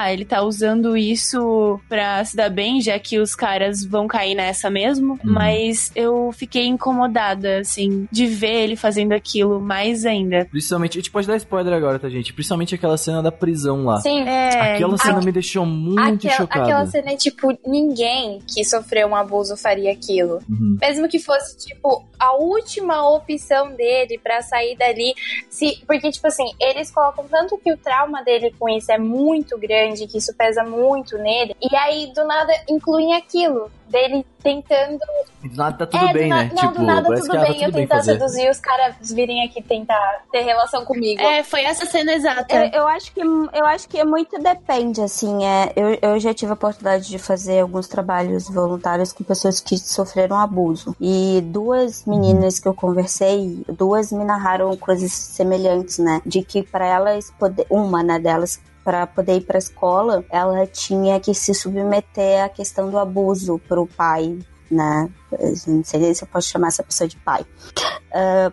ele tá usando isso pra se dar bem, já que os caras vão cair nessa mesmo, mas eu fiquei incomodada, assim, de ver ele fazendo aquilo mais ainda. Principalmente, a gente pode dar spoiler agora, tá, gente? Principalmente aquela cena da prisão lá. Sim. Aquela cena me deixou muito chocada. Aquela cena é, tipo, ninguém que sofreu um abuso faria aquilo. Mesmo que fosse, tipo, a última opção dele pra sair dali. Porque, tipo assim, eles colocam tanto que o trauma dele com isso é muito grande, que isso pesa muito nele. E aí, do nada, incluem aquilo dele tentando... Do nada tá tudo bem, né? Não, tipo, do nada tudo bem. Eu tentar seduzir, os caras virem aqui tentar ter relação comigo. Foi essa cena exata. Eu acho que muito depende, assim. Eu já tive a oportunidade de fazer alguns trabalhos voluntários com pessoas que sofreram abuso. E duas meninas que eu conversei, duas me narraram coisas semelhantes, né? De que pra elas poder... Uma, né, delas... Pra poder ir pra escola, ela tinha que se submeter à questão do abuso pro pai, né? Não sei nem se eu posso chamar essa pessoa de pai.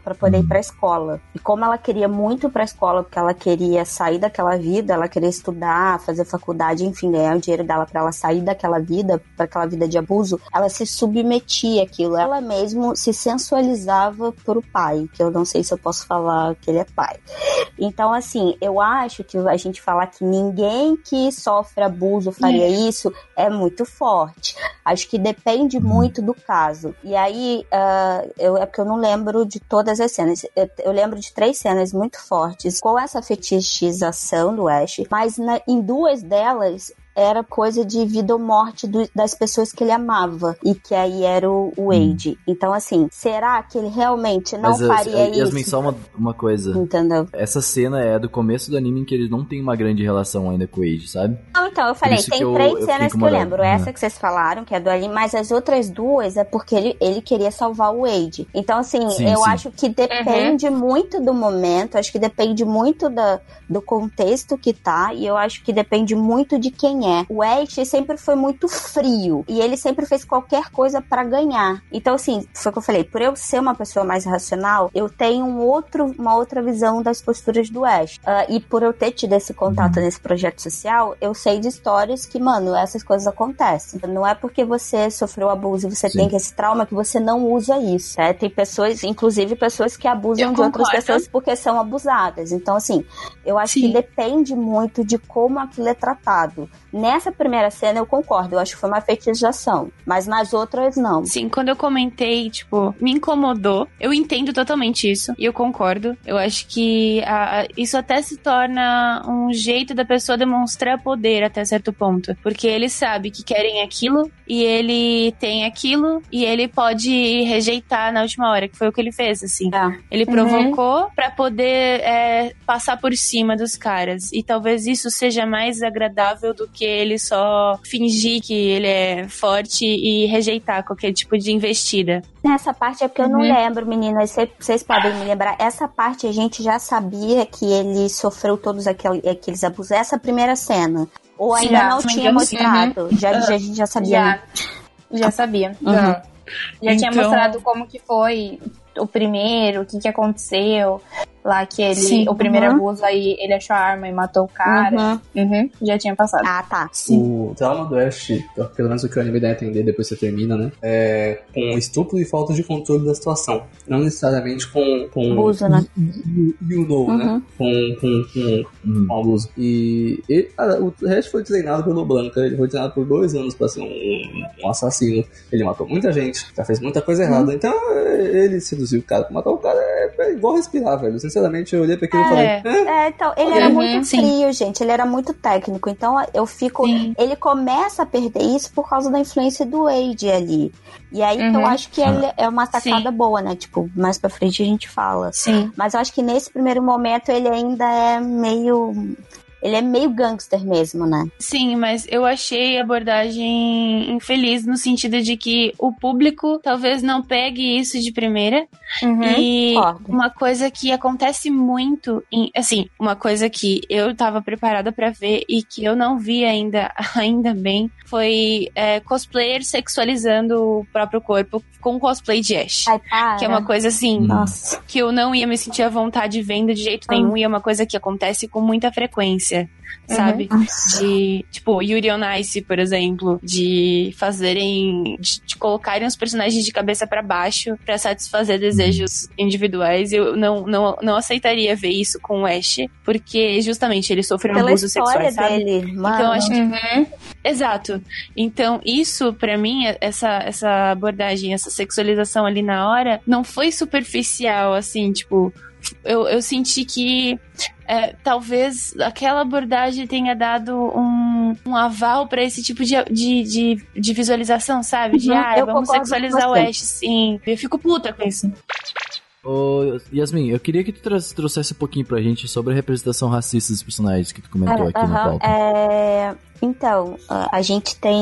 Pra poder ir pra escola. E como ela queria muito ir pra escola, porque ela queria sair daquela vida, ela queria estudar, fazer faculdade, enfim, ganhar o dinheiro dela pra ela sair daquela vida, pra aquela vida de abuso, ela se submetia àquilo. Ela mesmo se sensualizava pro pai, que eu não sei se eu posso falar que ele é pai. Então, assim, eu acho que a gente falar que ninguém que sofre abuso faria isso é muito forte. Acho que depende muito do caso. E aí, é porque eu não lembro de todas as cenas. Eu lembro de 3 cenas muito fortes com essa fetichização do Ash, mas em 2 delas era coisa de vida ou morte das pessoas que ele amava, e que aí era o Wade. Então, assim, será que ele realmente não faria isso? Yasmin, só uma coisa. Entendeu? Essa cena é do começo do anime em que ele não tem uma grande relação ainda com o Wade, sabe? Não, então, eu falei, tem 3 cenas que eu lembro. Essa que vocês falaram, que é do anime, mas as outras 2 é porque ele queria salvar o Wade. Então, assim, eu acho que depende muito do momento, acho que depende muito do contexto que tá, e eu acho que depende muito de quem é. O Ash sempre foi muito frio e ele sempre fez qualquer coisa pra ganhar. Então, assim, foi o que eu falei, por eu ser uma pessoa mais racional, eu tenho uma outra visão das posturas do Ash. E por eu ter tido esse contato nesse projeto social, eu sei de histórias que, mano, essas coisas acontecem. Não é porque você sofreu abuso e você tem esse trauma que você não usa isso. Né? Tem pessoas, inclusive pessoas que abusam de outras pessoas porque são abusadas. Então, assim, eu acho que depende muito de como aquilo é tratado. Nessa primeira cena eu concordo, eu acho que foi uma fetichização, mas nas outras não. Sim, quando eu comentei, tipo, me incomodou, eu entendo totalmente isso e eu concordo, eu acho que isso até se torna um jeito da pessoa demonstrar poder até certo ponto, porque ele sabe que querem aquilo e ele tem aquilo e ele pode rejeitar na última hora, que foi o que ele fez, assim. Ele provocou pra poder passar por cima dos caras, e talvez isso seja mais agradável do que ele só fingir que ele é forte e rejeitar qualquer tipo de investida. Nessa parte é porque eu não lembro, meninas, vocês podem me lembrar. Essa parte a gente já sabia que ele sofreu todos aqueles abusos. Essa primeira cena. Ou ainda não tinha mostrado. A gente já sabia. Já sabia. Já tinha mostrado como que foi o primeiro, o que que aconteceu... Lá que ele, o primeiro abuso, aí ele achou a arma e matou o cara. Já tinha passado. Ah, tá. Sim. O trauma do Ash, pelo menos o que o anime dá a entender, depois você termina, né? É com estupro e falta de controle da situação. Não necessariamente com abuso, né? Né? Com abuso. E o Ash foi treinado pelo Blanca. Ele foi treinado por 2 anos pra ser um assassino. Ele matou muita gente, já fez muita coisa errada. Então, ele seduziu o cara pra matar o cara. É igual respirar, velho. Sinceramente, eu olhei pra aquilo e falei... Então, ele era muito frio, gente. Ele era muito técnico. Então, eu fico... Sim. Ele começa a perder isso por causa da influência do Wade ali. E aí, eu acho que ele é uma sacada boa, né? Tipo, mais pra frente a gente fala. Sim. Mas eu acho que nesse primeiro momento, ele ainda é meio... Ele é meio gangster mesmo, né? Sim, mas eu achei a abordagem infeliz no sentido de que o público talvez não pegue isso de primeira. E uma coisa que acontece muito... Assim, uma coisa que eu tava preparada pra ver e que eu não vi ainda bem, foi cosplayer sexualizando o próprio corpo com cosplay de Ash. Ai, para. Que é uma coisa assim... Nossa. Que eu não ia me sentir à vontade vendo de jeito nenhum. E é uma coisa que acontece com muita frequência. Sabe? De, tipo, Yuri on Ice, por exemplo, de fazerem, de colocarem os personagens de cabeça pra baixo pra satisfazer desejos individuais. Eu não aceitaria ver isso com o Ash, porque justamente ele sofreu um abuso sexual, sabe? Dele, então acho que... Exato. Então isso, pra mim, essa abordagem, essa sexualização ali na hora, não foi superficial, assim, tipo... Eu senti que talvez aquela abordagem tenha dado um aval pra esse tipo de visualização, sabe? De, vamos sexualizar o Ash, sim. Eu fico puta com isso. Ô, Yasmin, eu queria que tu trouxesse um pouquinho pra gente sobre a representação racista dos personagens que tu comentou aqui na pauta. Então, a gente tem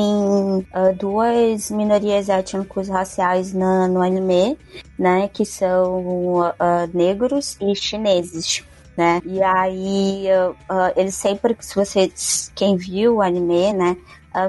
2 minorias étnico-raciais no anime, né? Que são negros e chineses, né? E aí, eles sempre, se você, quem viu o anime, né?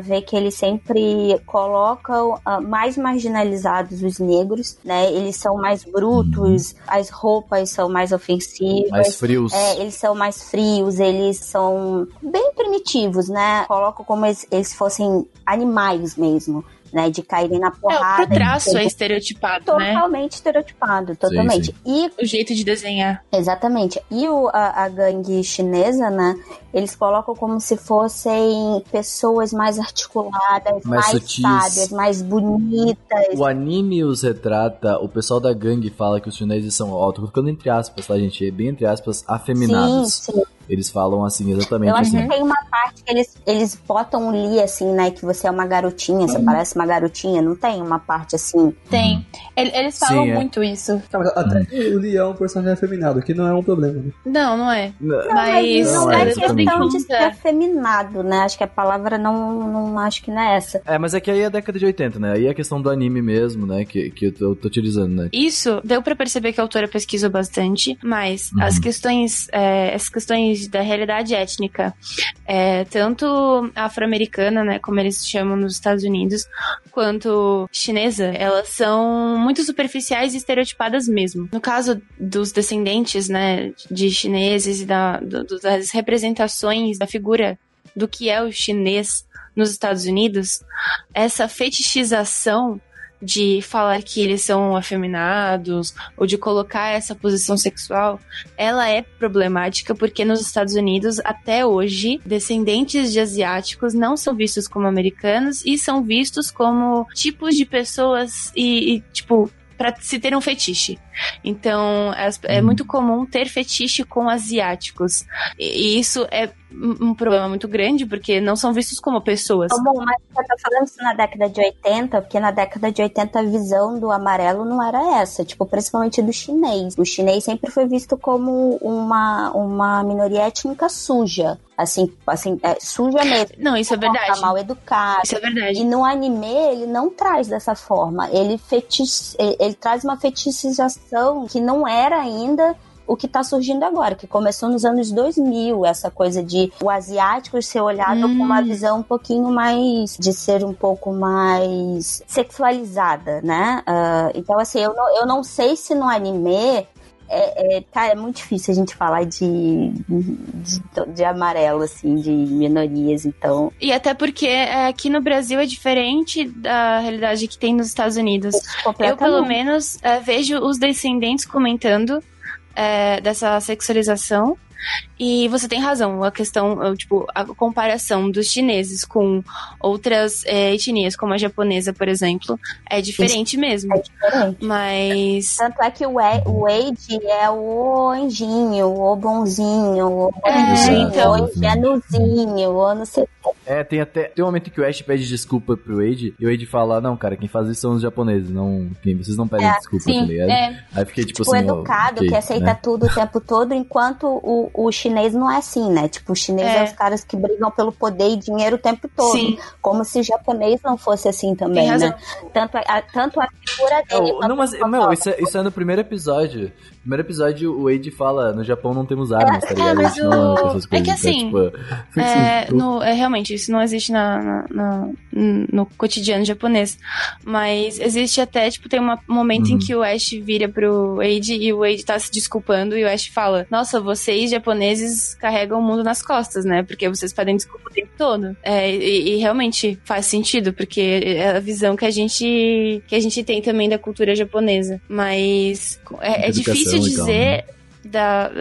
Ver que eles sempre colocam mais marginalizados os negros, né? Eles são mais brutos, as roupas são mais ofensivas. Mais frios. Eles são mais frios, eles são bem primitivos, né? Colocam como eles fossem animais mesmo, né? De caírem na porrada. O traço é estereotipado, totalmente, né? Totalmente estereotipado, totalmente. Sim. E o jeito de desenhar. Exatamente. E a gangue chinesa, né? Eles colocam como se fossem pessoas mais articuladas, mais sábias, mais bonitas. O anime os retrata, o pessoal da gangue fala que os chineses são, tô colocando entre aspas, tá, gente? É bem entre aspas, afeminados. Sim. Eles falam assim, exatamente. Eu acho que tem uma parte que eles botam um li, assim, né? Que você é uma garotinha, você parece uma garotinha. Não tem uma parte assim? Tem. Eles falam muito isso. Até que o li é um personagem afeminado, que não é um problema. Não é. Mas não é questão de ser afeminado, né? Acho que a palavra não acho que não é essa. É, mas é que aí é a década de 80, né? Aí é a questão do anime mesmo, né? Que eu tô utilizando, né? Isso, deu pra perceber que a autora pesquisou bastante, mas as questões da realidade étnica, tanto afro-americana, né, como eles chamam nos Estados Unidos, quanto chinesa, elas são muito superficiais e estereotipadas mesmo. No caso dos descendentes, né, de chineses e das representações da figura do que é o chinês nos Estados Unidos, essa fetichização de falar que eles são afeminados ou de colocar essa posição sexual, ela é problemática porque nos Estados Unidos até hoje, descendentes de asiáticos não são vistos como americanos e são vistos como tipos de pessoas e tipo, pra se ter um fetiche. Então, é muito comum ter fetiche com asiáticos. E isso é um problema muito grande, porque não são vistos como pessoas. Oh, bom, mas eu tô falando isso na década de 80, porque na década de 80 a visão do amarelo não era essa, tipo, principalmente do chinês. O chinês sempre foi visto como uma minoria étnica suja. Assim é, suja mesmo. Não, isso é verdade. Mal educado. Isso é verdade. E no anime, ele não traz dessa forma. Ele traz uma fetichização que não era ainda o que tá surgindo agora, que começou nos anos 2000, essa coisa de o asiático ser olhado com uma visão um pouquinho mais, de ser um pouco mais sexualizada, né? Então, assim, eu não sei se no anime... Cara, é muito difícil a gente falar de amarelo, assim, de minorias, então... E até porque aqui no Brasil é diferente da realidade que tem nos Estados Unidos. Eu, pelo menos, vejo os descendentes comentando dessa sexualização. E você tem razão, a questão, tipo, a comparação dos chineses com outras etnias, como a japonesa, por exemplo, é diferente. Isso mesmo. É diferente. Mas... Tanto é que o Wade é o anjinho, o bonzinho, o anjinho, o pianozinho, o não sei o que. É, tem um momento que o Ash pede desculpa pro Wade, e o Wade fala, não, cara, quem faz isso são os japoneses, não, vocês não pedem desculpa, sim, tá ligado? É. Aí fiquei, tipo assim, educado, que aceita, né, tudo o tempo todo, enquanto o chinês não é assim, né? Tipo, o chinês é os caras que brigam pelo poder e dinheiro o tempo todo. Sim. Como se o japonês não fosse assim também, né? Tanto a figura dele... Não, mas, meu, isso é no primeiro episódio. No primeiro episódio, o Wade fala, no Japão não temos armas, tá ligado? Mas é que assim... realmente, isso não existe no cotidiano japonês. Mas existe até, tipo, tem um momento em que o Ash vira pro Wade e o Wade tá se desculpando e o Ash fala, nossa, vocês japoneses carregam o mundo nas costas, né? Porque vocês pedem desculpa o tempo todo. E realmente faz sentido, porque é a visão que a gente tem também da cultura japonesa. Mas é difícil dizer... Então, né?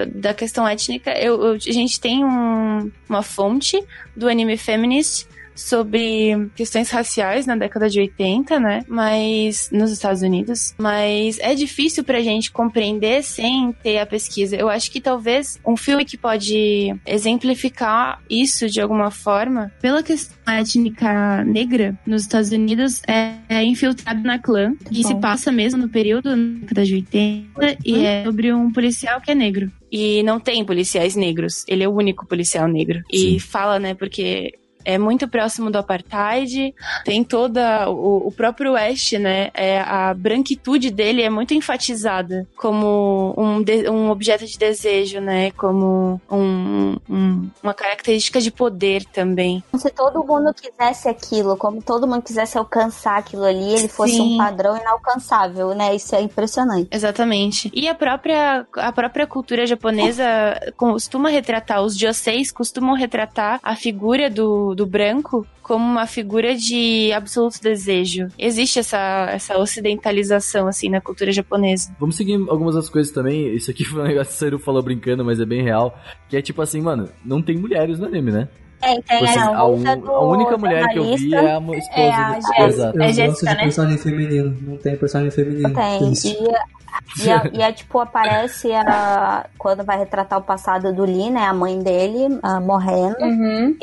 Da questão étnica, a gente tem uma fonte do Anime Feminist sobre questões raciais na década de 80, né? Mas nos Estados Unidos. Mas é difícil pra gente compreender sem ter a pesquisa. Eu acho que talvez um filme que pode exemplificar isso de alguma forma, pela questão étnica negra nos Estados Unidos, é Infiltrado na Clã, que se passa mesmo no período na década de 80 e é sobre um policial que é negro. E não tem policiais negros. Ele é o único policial negro. Sim. E fala, né, porque... É muito próximo do apartheid, tem toda o próprio oeste, né? A branquitude dele é muito enfatizada como um objeto de desejo, né? Como uma característica de poder também. Se todo mundo quisesse aquilo, como todo mundo quisesse alcançar aquilo ali, ele fosse um padrão inalcançável, né? Isso é impressionante. Exatamente. E a própria cultura japonesa costuma retratar, os joseis costumam retratar a figura do branco como uma figura de absoluto desejo. Existe essa ocidentalização, assim, na cultura japonesa. Vamos seguir algumas das coisas também. Isso aqui foi um negócio que o Seru falou brincando, mas é bem real. Que é tipo assim, mano, não tem mulheres no anime, né? A única mulher que eu vi é a esposa. É a Jéssica, né? Personagem feminino. Não tem personagem feminino. Não tem. E tipo, aparece quando vai retratar o passado do Lee, né? A mãe dele morrendo.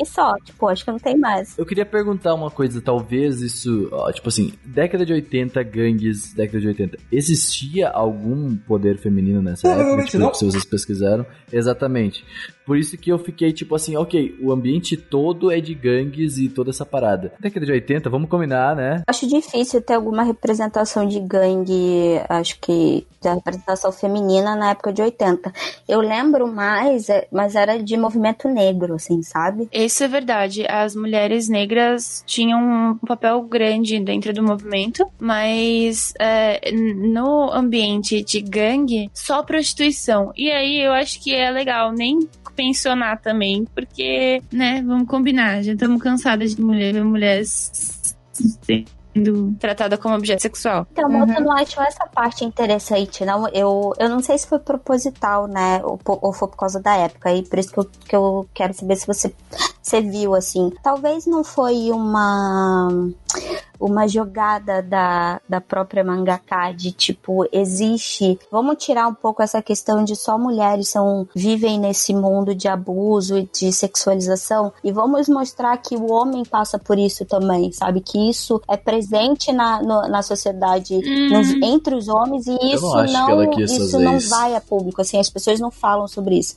E só, tipo, acho que não tem mais. Eu queria perguntar uma coisa, talvez isso... Ó, tipo assim, década de 80, gangues, década de 80. Existia algum poder feminino nessa época? Tipo, se vocês pesquisaram. Exatamente. Por isso que eu fiquei, tipo assim, ok, o ambiente todo é de gangues e toda essa parada. Década de 80, vamos combinar, né? Acho difícil ter alguma representação de gangue, acho que da representação feminina na época de 80. Eu lembro mais, mas era de movimento negro, assim, sabe? Isso é verdade. As mulheres negras tinham um papel grande dentro do movimento, mas no ambiente de gangue, só prostituição. E aí eu acho que é legal, nem... pensionar também, porque, né, vamos combinar, já estamos cansadas de mulheres sendo tratada como objeto sexual. Então, Mota não achou essa parte interessante, não? Eu não sei se foi proposital, né, ou foi por causa da época, e por isso que eu quero saber se você viu, assim. Talvez não foi uma... uma jogada da própria mangaka de tipo, existe, vamos tirar um pouco essa questão de só mulheres vivem nesse mundo de abuso e de sexualização, e vamos mostrar que o homem passa por isso também, sabe, que isso é presente na sociedade entre os homens, e isso não vai a público, assim, as pessoas não falam sobre isso.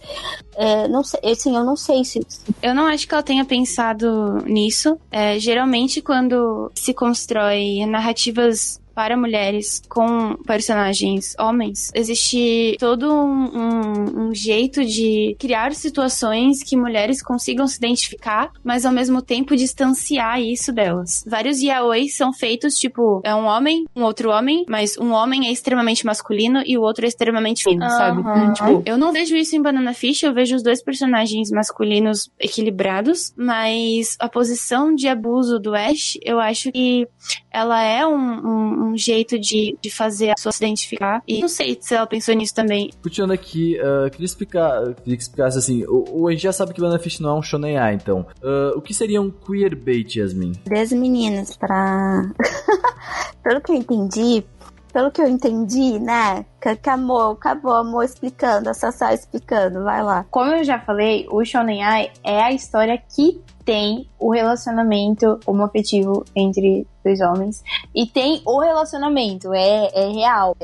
Não sei, assim, eu não sei se... Eu não acho que ela tenha pensado nisso. Geralmente, quando se constrói narrativas para mulheres com personagens homens, existe todo um jeito de criar situações que mulheres consigam se identificar, mas ao mesmo tempo distanciar isso delas. Vários yaoi são feitos, tipo, é um homem, um outro homem, mas um homem é extremamente masculino e o outro é extremamente feminino, sabe? Tipo, eu não vejo isso em Banana Fish, eu vejo os dois personagens masculinos equilibrados, mas a posição de abuso do Ash, eu acho que ela é um jeito de fazer a pessoa se identificar. E não sei se ela pensou nisso também. Continuando aqui, queria explicar assim, a gente já sabe que Banana Fish não é um shonen A, então. O que seria um queerbait, Yasmin? Das meninas pra... Pelo que eu entendi, né? Acabou a Mo explicando, a Sassá explicando, vai lá. Como eu já falei, o shonen A é a história que tem o relacionamento homoafetivo entre dois homens. E tem o relacionamento, é real.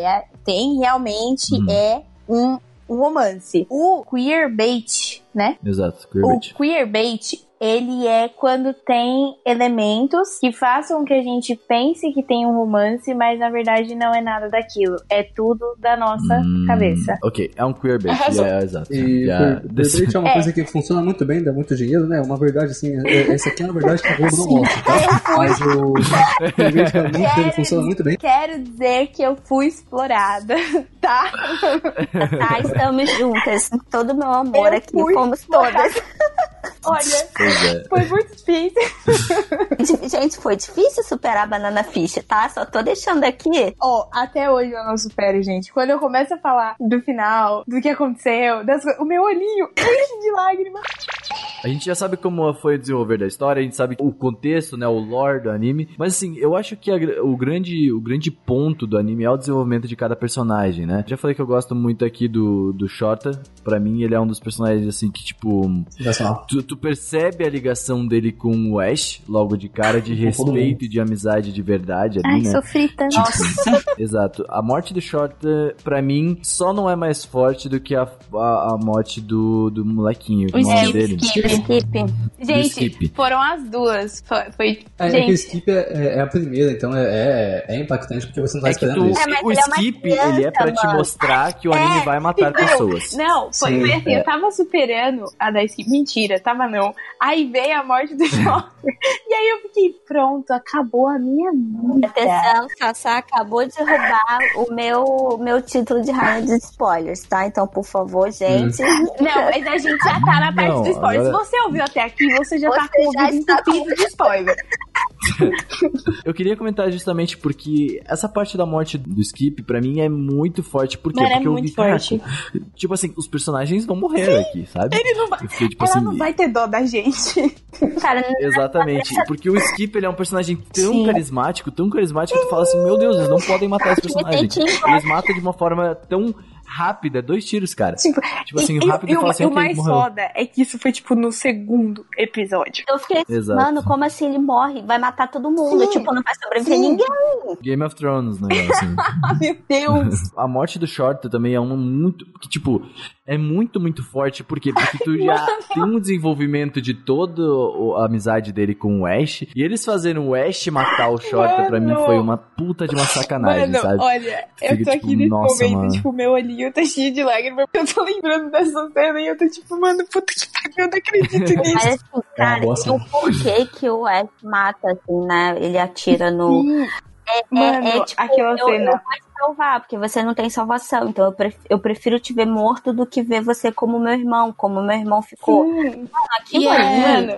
Tem realmente, é um romance. O queerbait, né? Exato, queerbait. O queerbait, ele é quando tem elementos que façam que a gente pense que tem um romance, mas na verdade não é nada daquilo. É tudo da nossa cabeça. Ok, é um queerbait. Exato. E queerbait é uma coisa que funciona muito bem, dá muito dinheiro, né? Uma verdade assim, essa aqui é uma verdade que a Globo não mostra, tá? Mas o queerbait funciona muito bem. Quero dizer que eu fui explorada, tá? Tá, estamos juntas. Todo o meu amor aqui, fomos todas. Olha, foi muito difícil. Gente, foi difícil superar a Banana Fish, tá? Só tô deixando aqui. Até hoje eu não supero, gente. Quando eu começo a falar do final, do que aconteceu, o meu olhinho enche de lágrima. A gente já sabe como foi o desenvolver da história, a gente sabe o contexto, né, o lore do anime, mas assim, eu acho que o grande ponto do anime é o desenvolvimento de cada personagem, né? Já falei que eu gosto muito aqui do Shota, pra mim ele é um dos personagens assim que tipo, tu percebe a ligação dele com o Ash logo de cara, de respeito e de amizade de verdade ali, né? Ai, sofri tanto. Nossa. Exato, a morte do Shota pra mim só não é mais forte do que a morte do molequinho, o nome dele. Skip. Gente, Skip. Foram as duas. Gente. É que o Skip é a primeira, então é impactante porque você não tá esperando isso. O Skip, ele é pra te mostrar que o anime vai matar pessoas. Não, foi assim, eu tava superando a da Skip. Mentira, tava não. Aí veio a morte do Joker. E aí eu fiquei, pronto, acabou a minha vida. Atenção, Sassá acabou de roubar o meu título de rainha de spoilers, tá? Então, por favor, gente. Não, mas a gente já tá na parte do spoiler. Se você ouviu até aqui, você já tá com o ouvido de spoiler. Eu queria comentar justamente porque essa parte da morte do Skip, pra mim, é muito forte. Por quê? Mano, porque é muito forte. Tipo assim, os personagens vão morrer aqui, sabe? Ele não vai... Porque, tipo, ela assim, não vai ter dó da gente. Cara, exatamente. Porque o Skip, ele é um personagem tão carismático, que tu fala assim, meu Deus, eles não podem matar esse personagem. Eles matam de uma forma tão... rápida, 2 tiros, cara. Tipo assim, rápido, fala assim, o mais foda é que isso foi, tipo, no 2º episódio. Eu fiquei assim, mano, como assim ele morre? Vai matar todo mundo, tipo, não vai sobreviver ninguém. Game of Thrones, né? Assim. Meu Deus! A morte do Short também é uma muito... que, tipo... é muito, muito forte, por quê? Porque tu já tem um desenvolvimento de toda a amizade dele com o Ash, e eles fazendo o Ash matar o Shota, pra mim, foi uma puta de uma sacanagem, mano, sabe? Olha, fica, eu tô tipo, aqui nesse momento, mano. Tipo, meu olhinho tá cheio de lágrimas, porque eu tô lembrando dessa cena, e eu tô tipo, mano, puta que pariu, eu não acredito nisso. Mas assim, cara, o porquê que o Ash mata, assim, né? Ele atira no... Mano, tipo, aquela cena... salvar, porque você não tem salvação, então eu prefiro te ver morto do que ver você como meu irmão ficou. Aquilo ali,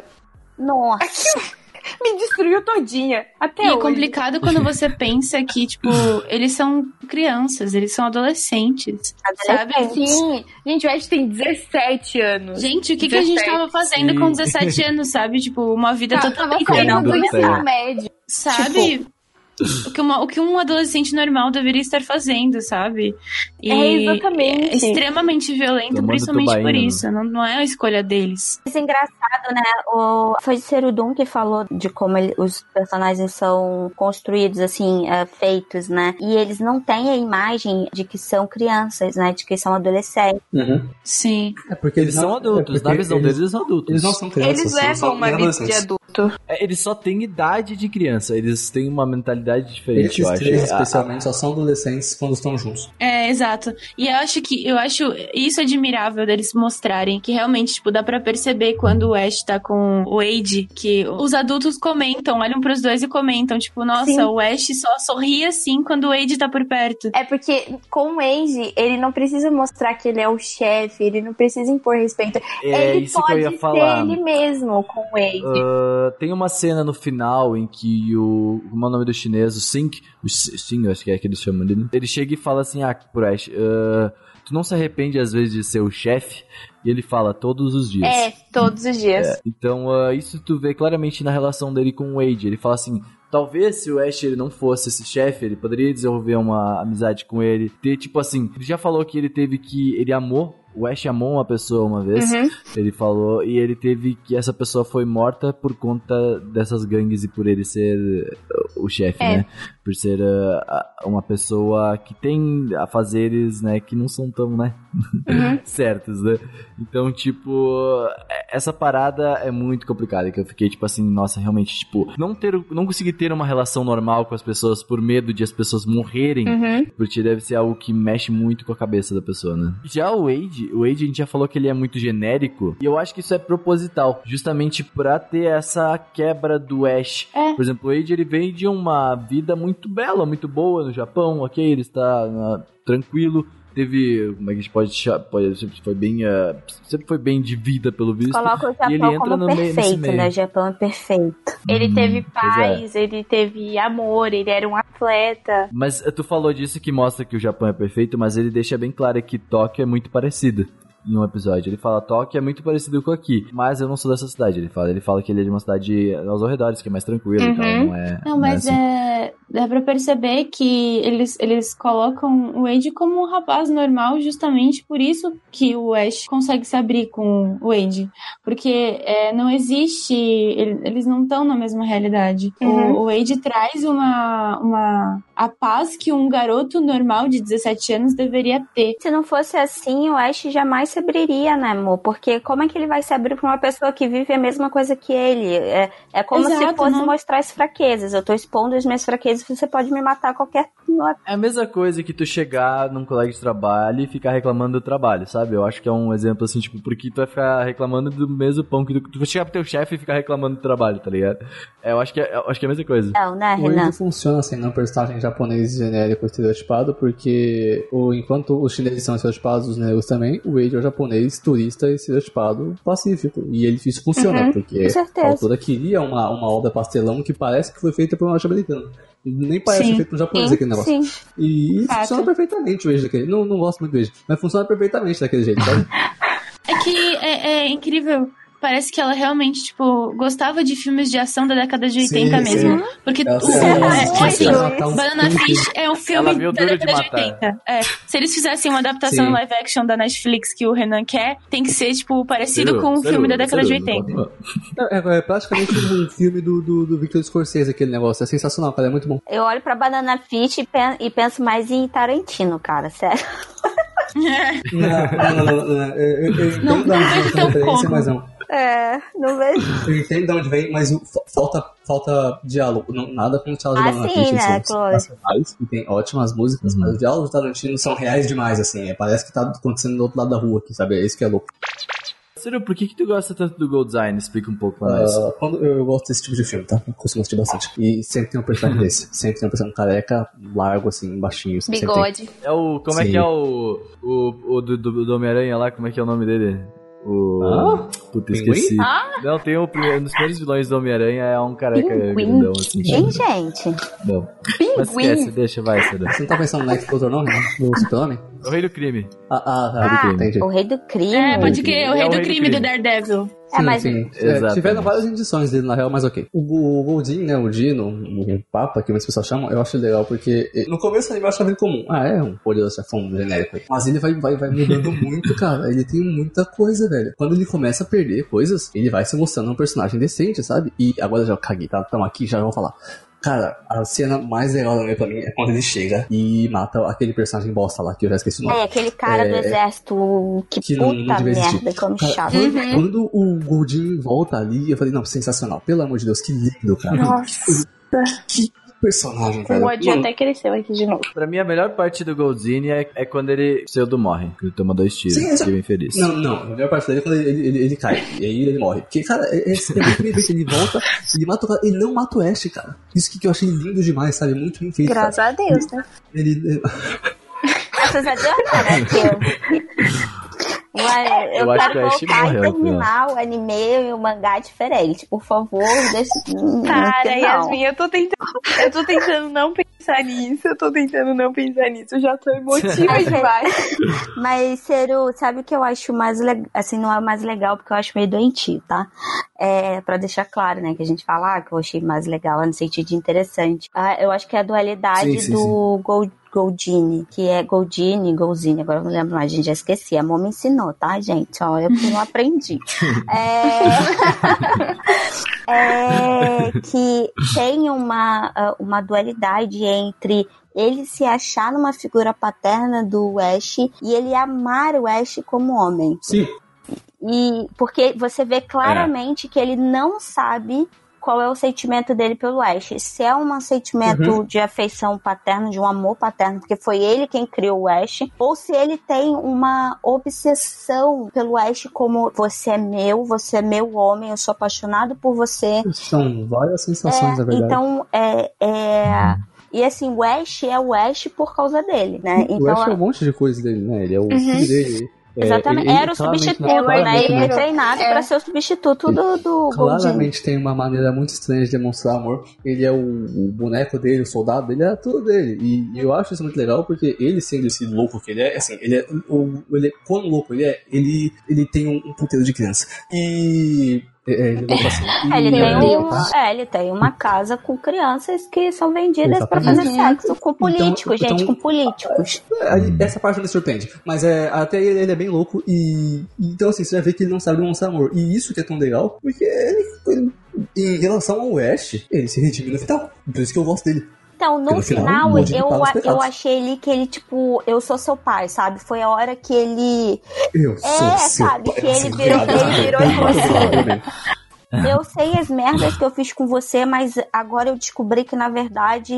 nossa. Aquilo me destruiu todinha, até hoje. E é complicado quando você pensa que, tipo, eles são crianças, eles são adolescentes, sabe? Sim, gente, o Ash tem 17 anos. Gente, o que a gente tava fazendo com 17 anos, sabe? Tipo, uma vida totalmente... Tava saindo do ensino médio. sabe? Tipo... O que um adolescente normal deveria estar fazendo, sabe? E exatamente. É extremamente violento, principalmente Bahia, por isso. Né? Não é a escolha deles. Isso é engraçado, né? Foi Seru que falou de como os personagens são construídos, assim, feitos, né? E eles não têm a imagem de que são crianças, né? De que são adolescentes. Uhum. Sim. É porque eles são adultos. Na visão deles, eles são adultos. Eles não são crianças. Eles levam uma vida de adulto. É, eles só têm idade de criança. Eles têm uma mentalidade diferente. Eles três, especialmente, só são adolescentes quando estão juntos. É, exato. E eu acho isso admirável deles mostrarem que realmente, tipo, dá pra perceber quando o Ash tá com o Wade, que os adultos comentam, olham pros dois e comentam, tipo, nossa, sim, o Ash só sorri assim quando o Wade tá por perto. É porque com o Wade, ele não precisa mostrar que ele é o chefe, ele não precisa impor respeito. É, ele pode ser ele mesmo com o Wade. Tem uma cena no final em que o nome do chinês, o Sink, eu acho que é que eles chamam ali, né? Ele chega e fala assim, pro Ash, tu não se arrepende às vezes de ser o chefe? E ele fala, todos os dias. É, todos os dias. É, então, isso tu vê claramente na relação dele com o Wade. Ele fala assim, talvez se o Ash ele não fosse esse chefe, ele poderia desenvolver uma amizade com ele. Ter, tipo assim, ele já falou que ele teve que... Ele amou. O Ash amou uma pessoa uma vez, uhum, ele falou, e ele teve que essa pessoa foi morta por conta dessas gangues e por ele ser o chefe, né? Por ser uma pessoa que tem afazeres, né, que não são tão, né, uhum, certos, né? Então, tipo, essa parada é muito complicada, que eu fiquei, tipo assim, nossa, realmente, tipo, não consegui ter uma relação normal com as pessoas por medo de as pessoas morrerem, uhum, porque deve ser algo que mexe muito com a cabeça da pessoa, né? Já o Wade, a gente já falou que ele é muito genérico, e eu acho que isso é proposital, justamente pra ter essa quebra do Ash. É. Por exemplo, o Wade, ele vem de uma vida muito bela, muito boa no Japão, ok? Ele está tranquilo, teve, como é que a gente pode sempre foi bem de vida, pelo visto. Coloca o Japão e ele entra como perfeito, meio. Né? O Japão é perfeito. Ele teve paz, ele teve amor, ele era um atleta. Mas tu falou disso que mostra que o Japão é perfeito, mas ele deixa bem claro que Tóquio é muito parecida. Em um episódio, ele fala, Tóquio é muito parecido com aqui, mas eu não sou dessa cidade, ele fala que ele é de uma cidade aos arredores, que é mais tranquila, uhum, e tal, não é... Não, mas é... Dá pra perceber que eles colocam o Wade como um rapaz normal, justamente por isso que o Ash consegue se abrir com o Wade, porque não existe... Eles não estão na mesma realidade. Uhum. O Wade traz a paz que um garoto normal de 17 anos deveria ter. Se não fosse assim, o Ash jamais se abriria, né, amor? Porque como é que ele vai se abrir pra uma pessoa que vive a mesma coisa que ele? É como, exato, se fosse, né, mostrar as fraquezas. Eu tô expondo as minhas fraquezas, você pode me matar a qualquer... É a mesma coisa que tu chegar num colega de trabalho e ficar reclamando do trabalho, sabe? Eu acho que é um exemplo assim, tipo, porque tu vai ficar reclamando do mesmo pão que tu vai chegar pro teu chefe e ficar reclamando do trabalho, tá ligado? Eu acho que é a mesma coisa. Não, né, Renan? Não funciona assim, não personagem japonês genérico estereotipado, porque enquanto os chineses são estereotipados, os negros também, o Wade é o japonês turista estereotipado pacífico. E ele, isso funciona, uhum, porque a autora queria uma obra pastelão que parece que foi feita por um norte-americano. Nem parece feito no japonês aquele negócio. Sim. E isso funciona perfeitamente o Wade daquele. Não gosto muito do Wade, mas funciona perfeitamente daquele jeito, sabe? É que é incrível. Parece que ela realmente, tipo, gostava de filmes de ação da década de 80 mesmo. Sim. Porque Banana Fish é um filme da década de 80. É, se eles fizessem uma adaptação live action da Netflix que o Renan quer, tem que ser, tipo, parecido com um filme da década de 80. É praticamente um filme do Victor Scorsese, aquele negócio. É sensacional, cara. É muito bom. Eu olho pra Banana Fish e penso mais em Tarantino, cara. Sério. Não. Não vejo. Eu entendo de onde vem, mas falta diálogo. Não, nada com o diálogo da Banana Fish, né, e tem ótimas músicas, mas os diálogos do Tarantino são reais demais, assim. Parece que tá acontecendo do outro lado da rua aqui, sabe? É isso que é louco. Seru, por que tu gosta tanto do Gold Design? Explica um pouco pra nós. Eu gosto desse tipo de filme, tá? Eu costumo assistir bastante. E sempre tem um personagem desse. Sempre tem um personagem careca, largo, assim, baixinho. Bigode. É o... Como é que é o do Homem-Aranha lá? Como é que é o nome dele? Puta, esqueci. Não, tem o primeiro. Nos primeiros vilões do Homem-Aranha é um careca grandão, assim. Gente. Não. Pinguim. Mas esquece, deixa, vai, Seru. Você não tá pensando no Explosor, não? No Super-Homem? O Rei do Crime. Ah, o Rei do Crime. É, pode crer, o Rei do Crime do Daredevil. Sim, é, mas... sim. Tiveram várias edições dele, na real, mas ok. O Goldin, né, o Dino, o Papa, que muitas pessoas chamam, eu acho legal, porque no começo ele vai achar bem comum. Ah, é um Poderoso Chefão genérico. Mas ele vai mudando muito, cara. Ele tem muita coisa, velho. Quando ele começa a perder coisas, ele vai se mostrando um personagem decente, sabe? E agora já caguei, tá? Tamo aqui, já vamos falar. Cara, a cena mais legal pra mim é quando ele chega e mata aquele personagem bosta lá, que eu já esqueci o nome. É, aquele cara do exército que puta não merda, como chave. Uhum. Quando o Goldin volta ali, eu falei, não, sensacional. Pelo amor de Deus, que lindo, cara. Nossa. Que personagem, cara. O Goldin até cresceu aqui de novo. Pra mim, a melhor parte do Goldin é quando ele pseudo morre, que ele toma 2 tiros, fica bem feliz. Não, a melhor parte dele é quando ele cai, e aí ele morre. Porque, cara, é incrível, ele volta, ele mata o cara, ele não mata o Ash, cara. Isso que eu achei lindo demais, sabe? Muito bem feito. Graças a Deus, né? Graças a Deus, cara. Ué, eu quero voltar e terminar o anime e o mangá diferente. Por favor, deixa... Cara, Yasmin, eu tô tentando não pensar nisso. Eu já tô emotiva demais. Mas, Seru, sabe o que eu acho mais legal? Assim, não é mais legal, porque eu acho meio doentio, tá? É, pra deixar claro, né? Que a gente fala que eu achei mais legal no sentido de interessante. Ah, eu acho que é a dualidade do Gold. Goldini, que é Goldini, agora eu não lembro mais, a gente já esqueci. A Mo me ensinou, tá, gente? Ó, eu não aprendi. Que tem uma dualidade entre ele se achar numa figura paterna do Ash e ele amar o Ash como homem. Sim. E porque você vê claramente que ele não sabe qual é o sentimento dele pelo Ash. Se é um sentimento de afeição paterna, de um amor paterno, porque foi ele quem criou o Ash, ou se ele tem uma obsessão pelo Ash como você é meu homem, eu sou apaixonado por você. São várias sensações, na verdade. Então, e assim, o Ash é o Ash por causa dele, né? Então, o Ash é um monte de coisa dele, né? Ele é o filho dele. Exatamente, ele era o substituto, né? Ele foi treinado pra ser o substituto do Goldin. Claramente tem uma maneira muito estranha de demonstrar amor. Ele é o boneco dele, o soldado dele, é tudo dele. E eu acho isso muito legal, porque ele, sendo esse louco que ele é, assim, ele é quão louco ele é, ele tem um puteiro de criança. E... ele tem uma casa com crianças que são vendidas pra fazer sexo com políticos, com políticos. Essa parte me surpreende, mas até ele é bem louco e então assim, você já vê que ele não sabe demonstrar amor, e isso que é tão legal, porque ele em relação ao Ash, ele se redime no final, por isso que eu gosto dele. Então, no final, eu achei ele que ele, tipo, eu sou seu pai, sabe? Foi a hora que ele... Eu sou seu sabe? Pai, que ele virou e falou assim... Eu sei as merdas que eu fiz com você, mas agora eu descobri que, na verdade,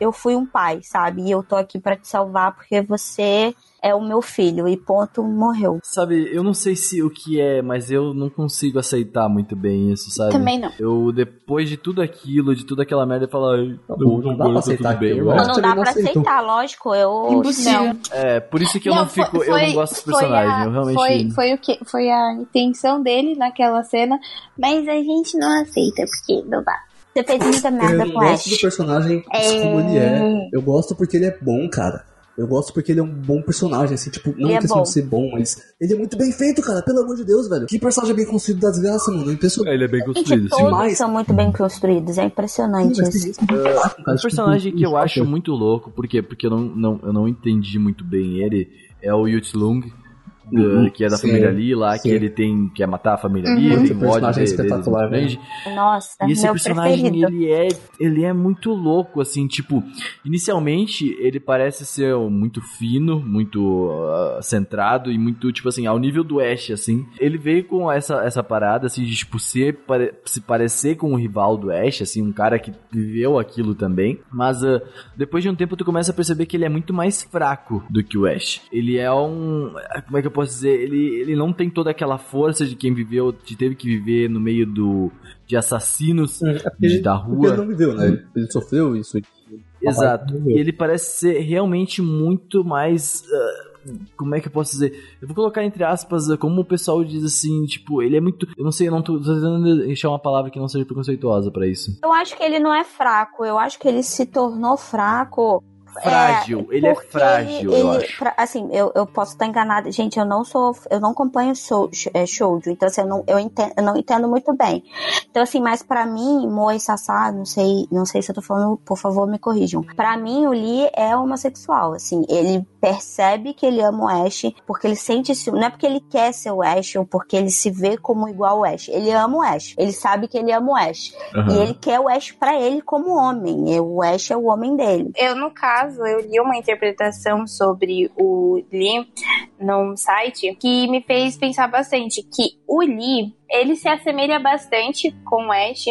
eu fui um pai, sabe? E eu tô aqui pra te salvar porque você é o meu filho e ponto, morreu. Sabe, eu não sei se o que é, mas eu não consigo aceitar muito bem isso, sabe? Também não. Eu, depois de tudo aquilo, de toda aquela merda, eu falo... Não dá pra aceitar bem. Não dá pra aceitar, lógico. Impossível. É, por isso que eu não fico... Eu não gosto desse personagem, eu realmente... Foi a intenção dele naquela cena, mas a gente não aceita, porque não dá. Você fez muita merda com ela. Eu gosto do personagem como ele é. Eu gosto porque ele é bom, cara. Eu gosto porque ele é um bom personagem, assim, tipo, não é questão de ser bom, mas ele é muito bem feito, cara, pelo amor de Deus, velho. Que personagem bem construído da desgraça, mano, é impressionante. Ele é bem construído, sim. Todos são muito bem construídos, é impressionante isso. Um personagem que eu acho muito louco, por quê? Porque eu não entendi muito bem ele, é o Yutlung. Que é da família Lee lá, que ele tem quer matar a família Lee, ele tem ódio dele. Nossa, e esse meu personagem preferido. Ele é muito louco, assim, tipo, inicialmente ele parece ser muito fino, muito centrado e muito, tipo assim, ao nível do Ash, assim. Ele veio com essa parada, assim, de, tipo, se parecer com o rival do Ash, assim, um cara que viveu aquilo também, mas depois de um tempo tu começa a perceber que ele é muito mais fraco do que o Ash. Ele é um... Como é que eu posso dizer, ele não tem toda aquela força de quem viveu, de teve que viver no meio de assassinos da rua. Ele não viveu, né? Ele sofreu isso. Exato. E ele parece ser realmente muito mais... como é que eu posso dizer? Eu vou colocar entre aspas, como o pessoal diz assim, tipo, ele é muito... Eu não sei, eu não tô tentando deixar uma palavra que não seja preconceituosa pra isso. Eu acho que ele não é fraco, eu acho que ele se tornou fraco... frágil, ele é frágil, eu acho. Assim, eu posso estar enganada. Gente, eu não acompanho shoujo, então assim, eu não entendo muito bem. Então assim, mas pra mim, Mo e Sassá, não sei se eu tô falando, por favor, me corrijam. Pra mim, o Lee é homossexual, assim, ele percebe que ele ama o Ash, porque ele sente ciúme, não é porque ele quer ser o Ash, ou porque ele se vê como igual ao Ash. Ele ama o Ash, ele sabe que ele ama o Ash. Uhum. E ele quer o Ash pra ele como homem, o Ash é o homem dele. No caso, eu li uma interpretação sobre o Lee num site que me fez pensar bastante que o Lee, ele se assemelha bastante com o Ash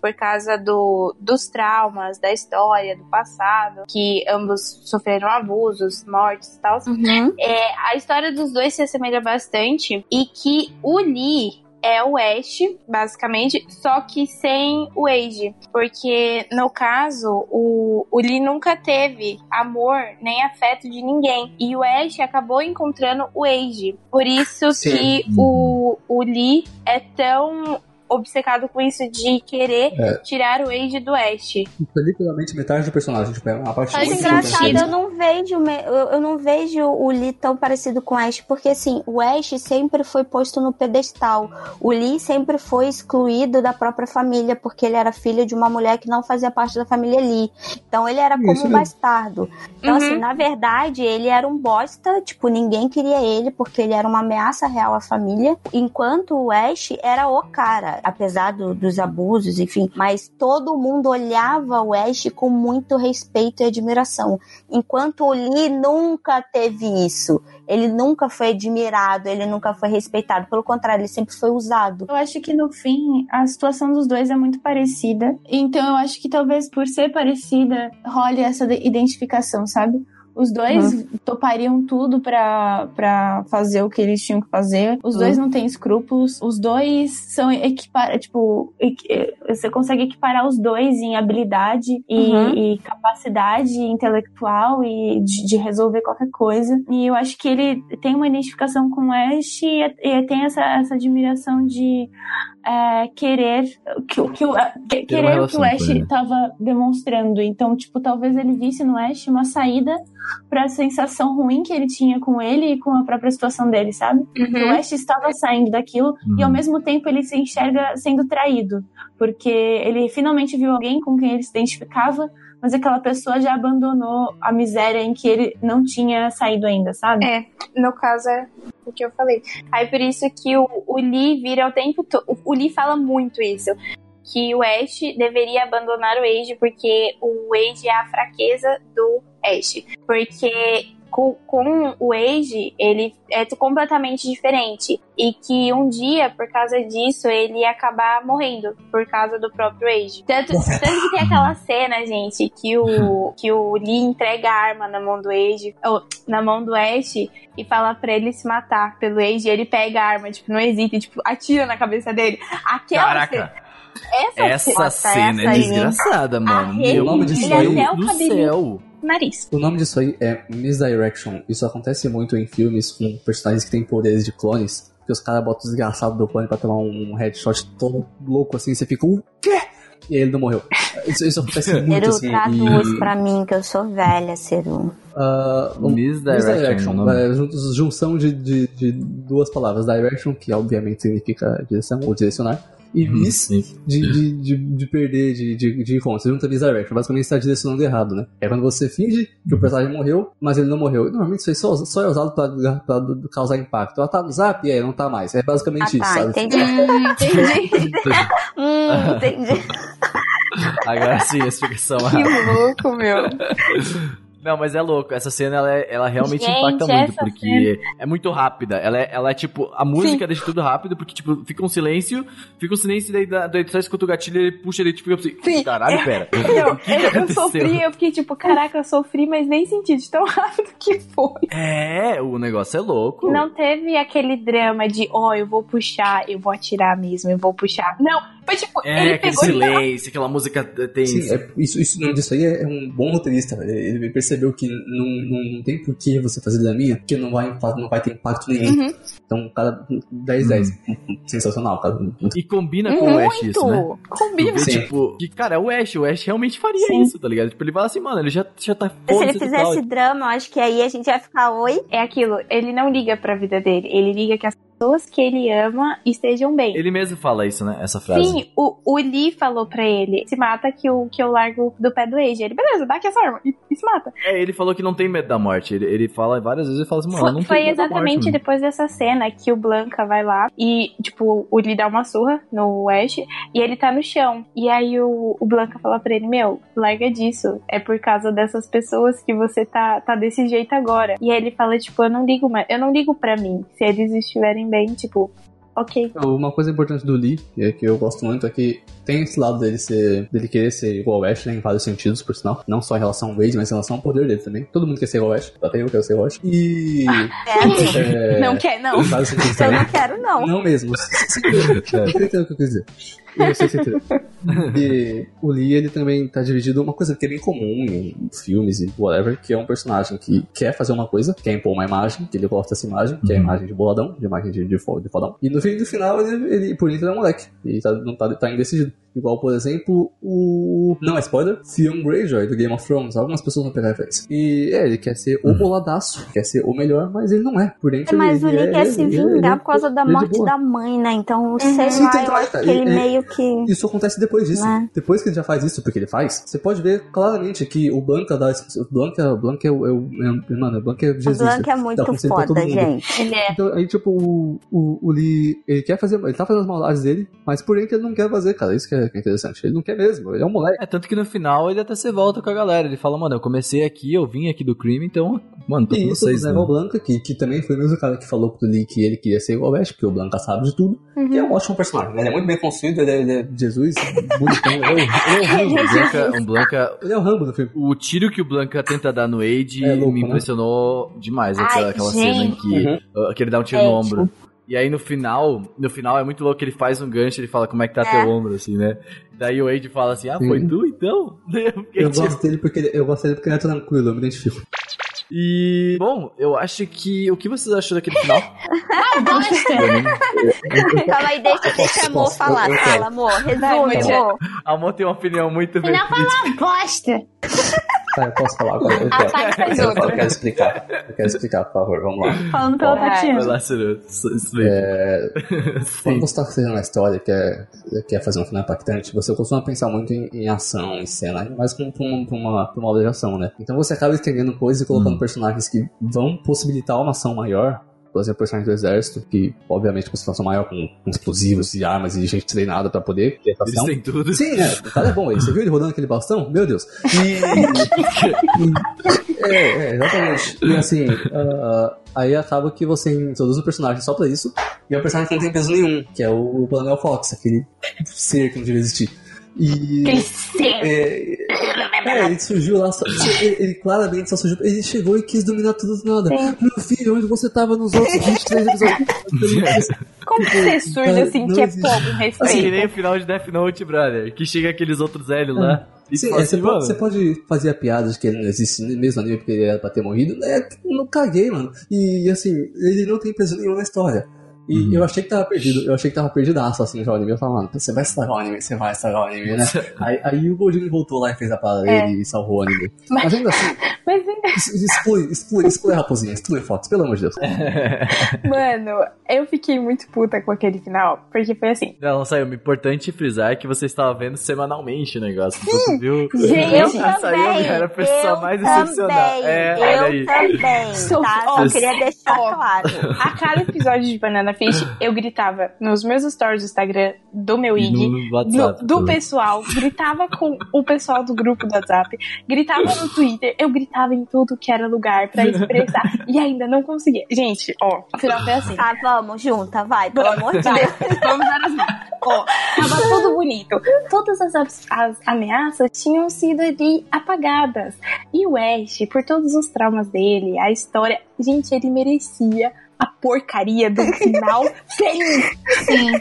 por causa dos traumas, da história, do passado, que ambos sofreram abusos, mortes e tal. Uhum. A história dos dois se assemelha bastante e que o Lee é o Ash, basicamente, só que sem o Age. Porque, no caso, o Lee nunca teve amor nem afeto de ninguém. E o Ash acabou encontrando o Age. Por isso que o Lee é tão obcecado com isso de querer tirar o Age do Ash. Literalmente metade do personagem, tipo, é uma parte. Mas engraçado, eu não vejo o Lee tão parecido com o Ash, porque assim, o Ash sempre foi posto no pedestal. O Lee sempre foi excluído da própria família, porque ele era filho de uma mulher que não fazia parte da família Lee. Então ele era como um bastardo. Então assim, na verdade, ele era um bosta, tipo, ninguém queria ele, porque ele era uma ameaça real à família, enquanto o Ash era o cara. Apesar dos abusos, enfim, mas todo mundo olhava o Ash com muito respeito e admiração, enquanto o Lee nunca teve isso. Ele nunca foi admirado, ele nunca foi respeitado, pelo contrário, ele sempre foi usado. Eu acho que no fim a situação dos dois é muito parecida, então eu acho que talvez por ser parecida role essa identificação, sabe? Os dois topariam tudo pra fazer o que eles tinham que fazer. Os dois não têm escrúpulos. Os dois são você consegue equiparar os dois em habilidade e capacidade intelectual e de resolver qualquer coisa. E eu acho que ele tem uma identificação com o Ash e tem essa admiração de querer o que o Ash estava demonstrando. Então, tipo, talvez ele visse no Ash uma saída pra sensação ruim que ele tinha com ele e com a própria situação dele, sabe? Uhum. O Ash estava saindo daquilo e ao mesmo tempo ele se enxerga sendo traído, porque ele finalmente viu alguém com quem ele se identificava, mas aquela pessoa já abandonou a miséria em que ele não tinha saído ainda, sabe? No caso é o que eu falei. Aí por isso que o Lee vira o tempo todo. O Lee fala muito isso, que o Ash deveria abandonar o Age, porque o Age é a fraqueza do Ash. Porque com o Age, ele é completamente diferente. E que um dia, por causa disso, ele ia acabar morrendo por causa do próprio Age. Tanto que tem aquela cena, gente, que o Lee entrega a arma na mão do Age, ou na mão do Ash, e fala pra ele se matar pelo Age. E ele pega a arma, tipo, não hesita, tipo, atira na cabeça dele. Essa cena é desgraçada, mano. Meu nome disso aí do céu. Nariz. O nome disso aí é Misdirection. Isso acontece muito em filmes com personagens que têm poderes de clones, que os caras botam o desgraçado do clone pra tomar um headshot todo louco assim, e você fica, o quê? E ele não morreu. Isso acontece muito. Seru, assim, traduz pra mim, que eu sou velha, Seru. Misdirection. Junção de duas palavras. Direction, que obviamente significa direção ou direcionar. E miss de perder de encontro. Você junta misdirection. Basicamente você está direcionando errado, né? É quando você finge que o personagem morreu, mas ele não morreu. E normalmente isso aí só é usado pra causar impacto. Ela tá no zap? Não tá mais. É basicamente isso, sabe? Entendi. Entendi. Agora sim, a explicação. Que louco, meu. Não, mas é louco. Essa cena, ela realmente, gente, impacta muito, porque é muito rápida. Ela é tipo, a música deixa tudo rápido, porque tipo, fica um silêncio, daí só escuta o gatilho, ele puxa, ele tipo, assim, caralho, pera. Eu fiquei tipo, caraca, eu sofri, mas nem senti de tão rápido que foi. O negócio é louco. Não teve aquele drama de, eu vou puxar, eu vou atirar mesmo, eu vou puxar. Não, Foi tipo, ele pegou aquele silêncio, aquela música tem... Sim, isso não disso aí é um bom roteirista. Ele percebeu que não tem por que você fazer da minha, porque não vai ter impacto nenhum. Uhum. Então, cara, 10-10. Sensacional, cara. E combina com o Ash isso, né? Combina. Sim. Tipo, que, cara, o Ash realmente faria Sim. isso, tá ligado? Tipo, ele fala assim, mano, ele já tá... Se ele fizesse drama, acho que aí a gente vai ficar, oi, é aquilo. Ele não liga pra vida dele, ele liga que as pessoas que ele ama estejam bem. Ele mesmo fala isso, né? Essa frase. Sim, o Lee falou pra ele, se mata que eu largo do pé do Age. Ele, beleza, dá aqui essa arma e se mata. É, ele falou que não tem medo da morte. Ele fala várias vezes, ele fala assim, mano, não tem medo da morte. Foi exatamente depois dessa cena que o Blanca vai lá e, tipo, o Lee dá uma surra no Ash e ele tá no chão. E aí o Blanca fala pra ele, meu, larga disso. É por causa dessas pessoas que você tá desse jeito agora. E aí ele fala, tipo, eu não ligo pra mim. Se eles estiverem bem, tipo, ok. Uma coisa importante do Lee, que eu gosto muito, é que tem esse lado dele querer ser igual ao Ash, né, em vários sentidos, por sinal. Não só em relação ao Wade, mas em relação ao poder dele também. Todo mundo quer ser igual ao Ash. Até eu quero ser igual ao Ash. E... Não quer, não. Eu não quero, não. Não mesmo. Você entendeu o que eu quis dizer. Eu sei se entendeu. E o Lee, ele também tá dividido uma coisa que é bem comum em filmes e whatever, que é um personagem que quer fazer uma coisa, quer impor uma imagem, que ele gosta dessa imagem, que é a imagem de boladão, de imagem de fodão. E no final, ele por dentro é um moleque. Ele tá indecidido. Igual, por exemplo, o... Não, é spoiler. Theon Greyjoy, do Game of Thrones. Algumas pessoas vão pegar a referência. E, ele quer ser o boladaço. Quer ser o melhor, mas ele não é. Por dentro, mas ele o Lee quer se vingar por causa da morte da mãe, né? Então, sei lá, eu acho que ele meio que... Isso acontece depois disso. Né? Depois que ele já faz isso, porque ele faz, você pode ver claramente que o Blanca da... Blanca é o... Mano, o Blanca é Jesus. O Blanca é muito foda, gente. Ele é. Então, aí, tipo, o Lee... Ele quer fazer... Ele tá fazendo as maldades dele, mas por dentro ele não quer fazer, cara. Isso que é interessante. Ele não quer mesmo, ele é um moleque. É, tanto que no final ele até se volta com a galera. Ele fala, mano, eu comecei aqui, eu vim aqui do crime, então, mano, tô com vocês, né? E o Blanca, que também foi o mesmo cara que falou pro Lee que ele queria ser igual ao Ash, porque o Blanca sabe de tudo. Que é um ótimo personagem, né? Ele é muito bem construído, ele é Jesus, bonitão. Ele é o Rambo do filme. O tiro que o Blanca tenta dar no Age me impressionou demais. Aquela cena em que ele dá um tiro no ombro. E aí no final é muito louco que ele faz um gancho, ele fala como é que tá teu ombro, assim, né? Daí o Wade fala assim, foi tu então? Eu gosto dele porque ele é tranquilo, eu me identifico. E, bom, eu acho que... O que vocês acharam daquele final? Ah, gosto! Calma aí, deixa a Mo falar. Fala, Mo. Resume, Mo. A Mo tem uma opinião muito bem crítica. Fala bosta! Eu posso falar agora? Eu quero explicar, por favor, vamos lá. Falando pela Tati. Vai lá, Seru. Quando você tá fazendo uma história que é fazer um final impactante, você costuma pensar muito em ação, em cena, mas pra uma obrigação, né? Então você acaba estendendo coisas e colocando personagens que vão possibilitar uma ação maior. Por exemplo, personagens do exército, que obviamente com situação maior, com explosivos e armas e gente treinada pra poder. Eles têm tudo. Sim, o cara é bom. Você viu ele rodando aquele bastão? Meu Deus. E... exatamente. E assim, aí acaba que você introduz um personagem só pra isso, e é um personagem que não tem peso nenhum, que é o Coronel Fox, aquele ser que não devia existir. E ele surgiu lá, ele claramente só surgiu, ele chegou e quis dominar tudo do nada. Meu filho, onde você tava nos outros 23 episódios? Como que você surge assim, que é pobre respeito? Assim, que nem o final de Death Note, brother, que chega aqueles outros Hélio lá. Sim, você pode fazer a piada de que ele não existe mesmo anime porque ele era pra ter morrido, né? Não caguei, mano. E assim, ele não tem peso nenhum na história. E eu achei que tava perdido, perdidaço assim no anime. Eu falava, mano, você vai estragar o anime, né? Aí o Goldini voltou lá e fez a parada dele e salvou o anime. Mas ainda assim, exclui a raposinha, exclui fotos, pelo amor de Deus. Mano, eu fiquei muito puta com aquele final, porque foi assim. Não, Sayumi, importante frisar é que você estava vendo semanalmente o negócio. Você viu? Gente, a Sayumi era a pessoa mais excepcional. Eu também. Só queria deixar claro. A cada episódio de Banana Fish, eu gritava nos meus stories do Instagram, do meu IG, do pessoal, gritava com o pessoal do grupo do WhatsApp, gritava no Twitter, eu gritava em tudo que era lugar pra expressar, e ainda não conseguia. Gente, o final foi assim. Ah, vamos, junta, vai, pelo amor de Deus. Vamos dar as mãos. Tava tudo bonito. Todas as ameaças tinham sido ali apagadas. E o Ash, por todos os traumas dele, a história, gente, ele merecia a porcaria do final feliz. Sim.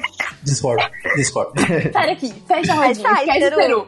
Discord. Pera aqui, fecha a rodinha.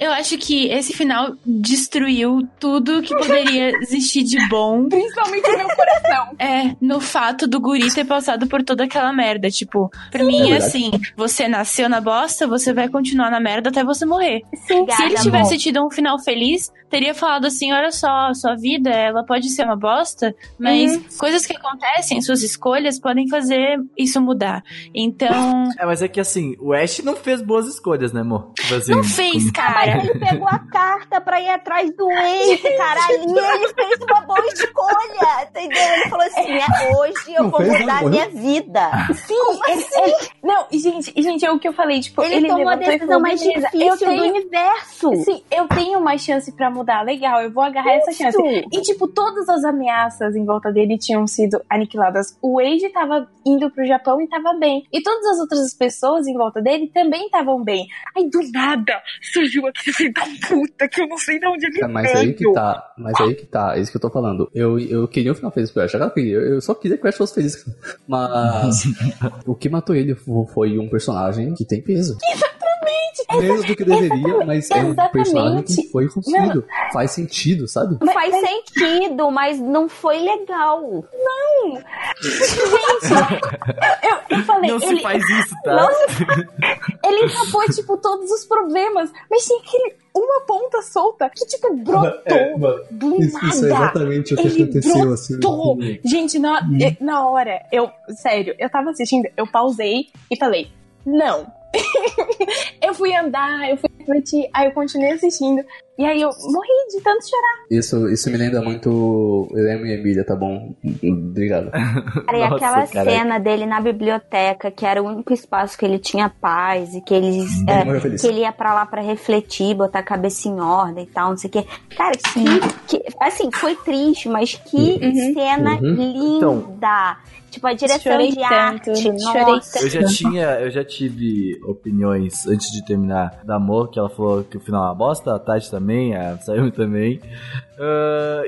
Eu acho que esse final destruiu tudo que poderia existir de bom. Principalmente no meu coração. É, no fato do guri ter passado por toda aquela merda. Tipo, pra mim é assim, você nasceu na bosta, você vai continuar na merda até você morrer. Sim. Se ele tivesse tido um final feliz, teria falado assim, olha só, sua vida, ela pode ser uma bosta, mas coisas que acontecem, suas escolhas podem fazer isso mudar. Então... É, mas é que assim, o Ash não fez boas escolhas, né, amor? Assim, não fez, cara. Mas ele pegou a carta pra ir atrás do ex, caralho, e ele fez uma boa escolha, entendeu? Ele falou assim, hoje eu vou mudar a minha vida. Sim, não, gente, é o que eu falei, tipo... Ele tomou a decisão mais difícil do universo. Sim, eu tenho uma chance pra mudar, legal, eu vou agarrar essa chance. E, tipo, todas as ameaças em volta dele tinham sido aniquiladas. O Wade tava indo pro Japão e tava bem. E todas as outras pessoas em volta dele também estavam bem. Aí, do nada, surgiu aquele filho da puta que eu não sei de onde ele veio. Mas aí que tá, é isso que eu tô falando. Eu queria um final feliz pro Ash. Eu só queria que o Ash fosse feliz. Mas o que matou ele foi um personagem que tem peso. Menos do que deveria, mas é um personagem que foi construído. Não. Faz sentido, sabe? Faz sentido, mas não foi legal. Não! Gente, eu falei... Não se faz isso, tá? Ele acabou, tipo, todos os problemas, mas tinha aquele... Uma ponta solta que, tipo, brotou do nada. Isso é exatamente o que aconteceu, assim. Gente, na hora, eu tava assistindo, eu pausei e falei, não. Eu fui andar, eu fui refletir, aí eu continuei assistindo e aí eu morri de tanto chorar. Isso me lembra muito Elema e Emília, tá bom? Obrigado. Cara, e aquela cena dele na biblioteca, que era o único espaço que ele tinha paz e que ele ia pra lá pra refletir, botar a cabeça em ordem e tal, não sei o que. Cara, assim, foi triste, mas que cena linda. Então, tipo, a direção de arte. Nossa. Eu já tive opiniões antes de terminar da Amor, que ela falou que o final é uma bosta, a Tati também, a Sayumi também.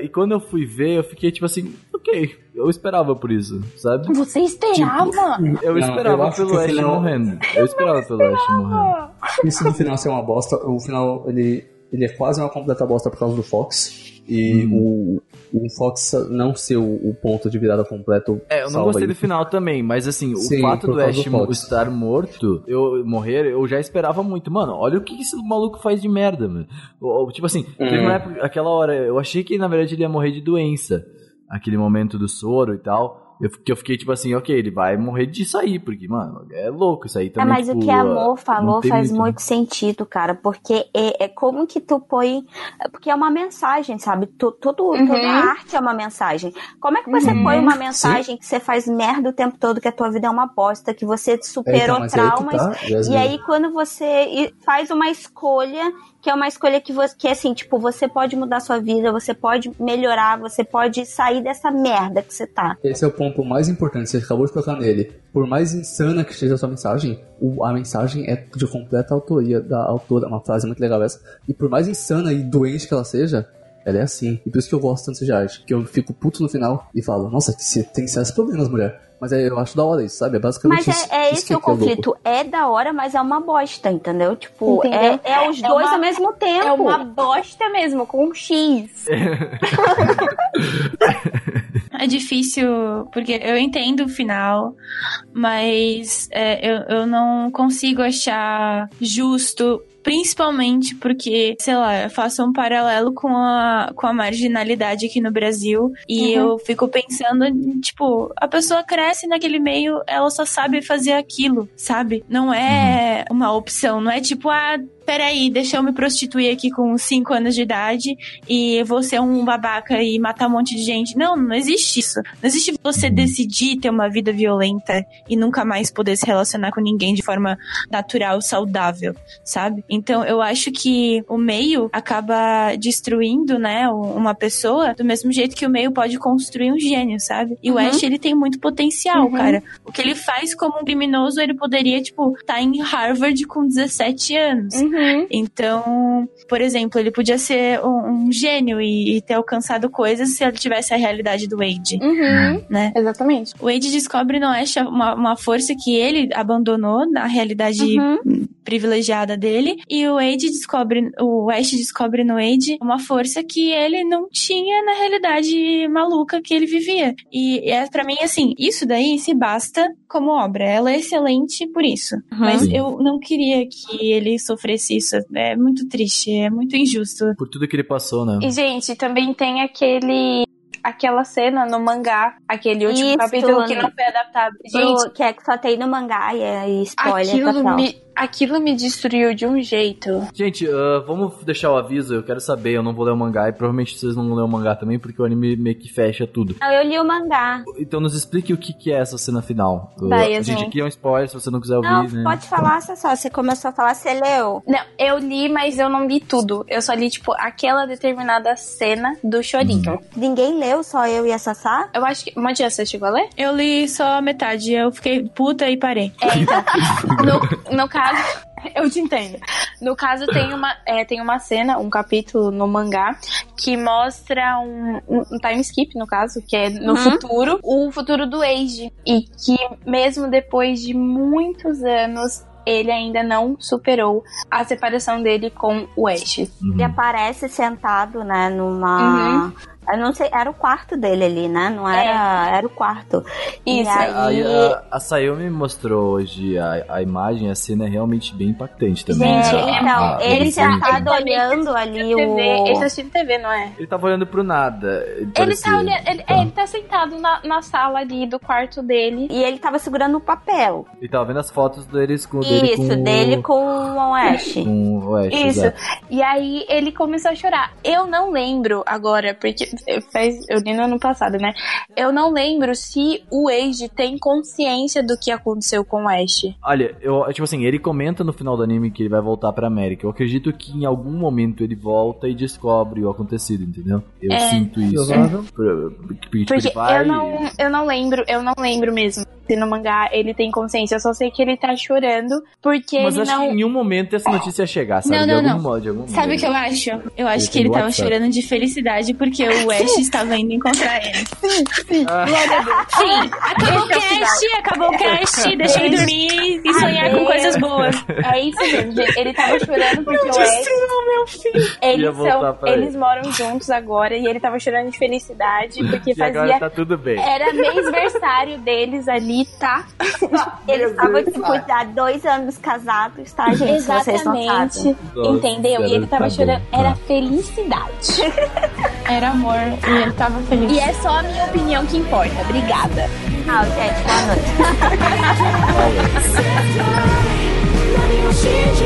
E quando eu fui ver, eu fiquei tipo assim, ok, eu esperava por isso, sabe? Você esperava? Tipo, eu esperava pelo Ash morrendo. Eu esperava pelo Ash morrendo. Isso do final ser uma bosta, o final ele é quase uma completa bosta por causa do Fox. E o Fox não ser o ponto de virada completo. É, eu não gostei do final também, mas assim, o fato do Ash estar morto, eu já esperava muito. Mano, olha o que esse maluco faz de merda, mano. Tipo assim, teve uma época, aquela hora, eu achei que na verdade ele ia morrer de doença. Aquele momento do soro e tal. Que eu fiquei tipo assim, ok, ele vai morrer disso aí, porque, mano, é louco isso aí também. Mas tipo, o que a Mo falou faz muito sentido, cara, porque é como que tu põe... Porque é uma mensagem, sabe? Toda arte é uma mensagem. Como é que você põe uma mensagem que você faz merda o tempo todo, que a tua vida é uma bosta, que você superou traumas, e aí quando você faz uma escolha... Que é uma escolha que assim, tipo, você pode mudar sua vida, você pode melhorar, você pode sair dessa merda que você tá. Esse é o ponto mais importante, você acabou de tocar nele. Por mais insana que seja a sua mensagem, a mensagem é de completa autoria da autora, uma frase muito legal essa. E por mais insana e doente que ela seja, ela é assim. E por isso que eu gosto tanto de arte, que eu fico puto no final e falo, nossa, você tem certos problemas, mulher. Mas eu acho da hora isso, sabe? É basicamente isso. Mas é esse o conflito. É da hora, mas é uma bosta, entendeu? Tipo, é os dois ao mesmo tempo. É uma bosta mesmo, com um X. É difícil, porque eu entendo o final, mas eu não consigo achar justo... Principalmente porque, sei lá, eu faço um paralelo com a marginalidade aqui no Brasil. E eu fico pensando, tipo, a pessoa cresce naquele meio, ela só sabe fazer aquilo, sabe? Não é uma opção, não é tipo, peraí, deixa eu me prostituir aqui com 5 anos de idade e vou ser um babaca e matar um monte de gente. Não, não existe isso. Não existe você decidir ter uma vida violenta e nunca mais poder se relacionar com ninguém de forma natural, saudável, sabe? Então, eu acho que o meio acaba destruindo, né, uma pessoa do mesmo jeito que o meio pode construir um gênio, sabe? E o Ash, ele tem muito potencial, cara. O que ele faz como um criminoso, ele poderia, tipo, tá em Harvard com 17 anos. Uhum. Então, por exemplo, ele podia ser um gênio e ter alcançado coisas se ele tivesse a realidade do Wade. Uhum. Né? Exatamente. O Wade descobre no Ash uma força que ele abandonou na realidade privilegiada dele, e o Ash descobre no Wade uma força que ele não tinha na realidade maluca que ele vivia. E pra mim, assim, isso daí se basta como obra. Ela é excelente por isso. Uhum. Mas eu não queria que ele sofresse isso. É muito triste, é muito injusto. Por tudo que ele passou, né? E, gente, também tem aquela cena no mangá, aquele último capítulo que não foi adaptado. Gente, que é que só tem no mangá e é spoiler total. Aquilo me destruiu de um jeito. Gente, vamos deixar o aviso. Eu quero saber, eu não vou ler o mangá. E provavelmente vocês não vão ler o mangá também, porque o anime meio que fecha tudo. Não, eu li o mangá. Então nos explique o que é essa cena final. Gente, aqui é um spoiler, se você não quiser ouvir. Não, né? Pode falar, Sassá. Você começou a falar, você leu? Não, eu li, mas eu não li tudo. Eu só li, tipo, aquela determinada cena do chorinho. Ninguém leu, só eu e a Sassá? Eu acho que... Motian, você chegou a ler? Eu li só a metade. Eu fiquei puta e parei. É, então... no caso... Eu te entendo. No caso, tem uma cena, um capítulo no mangá que mostra um time skip, no caso, que é no futuro, o futuro do Age. E que mesmo depois de muitos anos, ele ainda não superou a separação dele com o Ash. Ele aparece sentado, né, numa... Eu não sei, era o quarto dele ali, né? Não era... Era o quarto. Isso. E aí... A Sayumi mostrou hoje a imagem, a cena é realmente bem impactante também. Gente, ele sentado olhando ali o... Ele tá assistindo TV, não é? Ele tava olhando pro nada. Ele tá sentado na sala ali do quarto dele. E ele tava segurando o papel. Ele tava vendo as fotos deles com... Dele com o Ash. Isso. Exato. E aí ele começou a chorar. Eu não lembro agora, porque... Eu li no ano passado, né? Eu não lembro se o Age tem consciência do que aconteceu com o Ash. Olha, tipo assim, ele comenta no final do anime que ele vai voltar pra América. Eu acredito que em algum momento ele volta e descobre o acontecido, entendeu? Eu sinto isso. Eu não lembro mesmo se no mangá ele tem consciência. Eu só sei que ele tá chorando porque ele não... Mas acho que em nenhum momento essa notícia ia chegar, sabe? De algum modo. Sabe o que eu acho? Eu acho que ele tava chorando de felicidade porque o Ash estava indo encontrar ele. Sim. Sim, acabou o cast, deixei dormir e sonhar com coisas boas. É isso, gente. Ele tava chorando porque o Ash... Meu filho. Eles moram juntos agora e ele tava chorando de felicidade porque fazia... Agora tá tudo bem. Era mêsversário deles ali, tá? Eles estavam, tipo, há 2 anos casados, tá, gente? Exatamente. Vocês não... Entendeu? E ele tava chorando. Era felicidade. Era amor. E ele tava feliz. E é só a minha opinião que importa. Obrigada. Tchau, gente. Boa noite.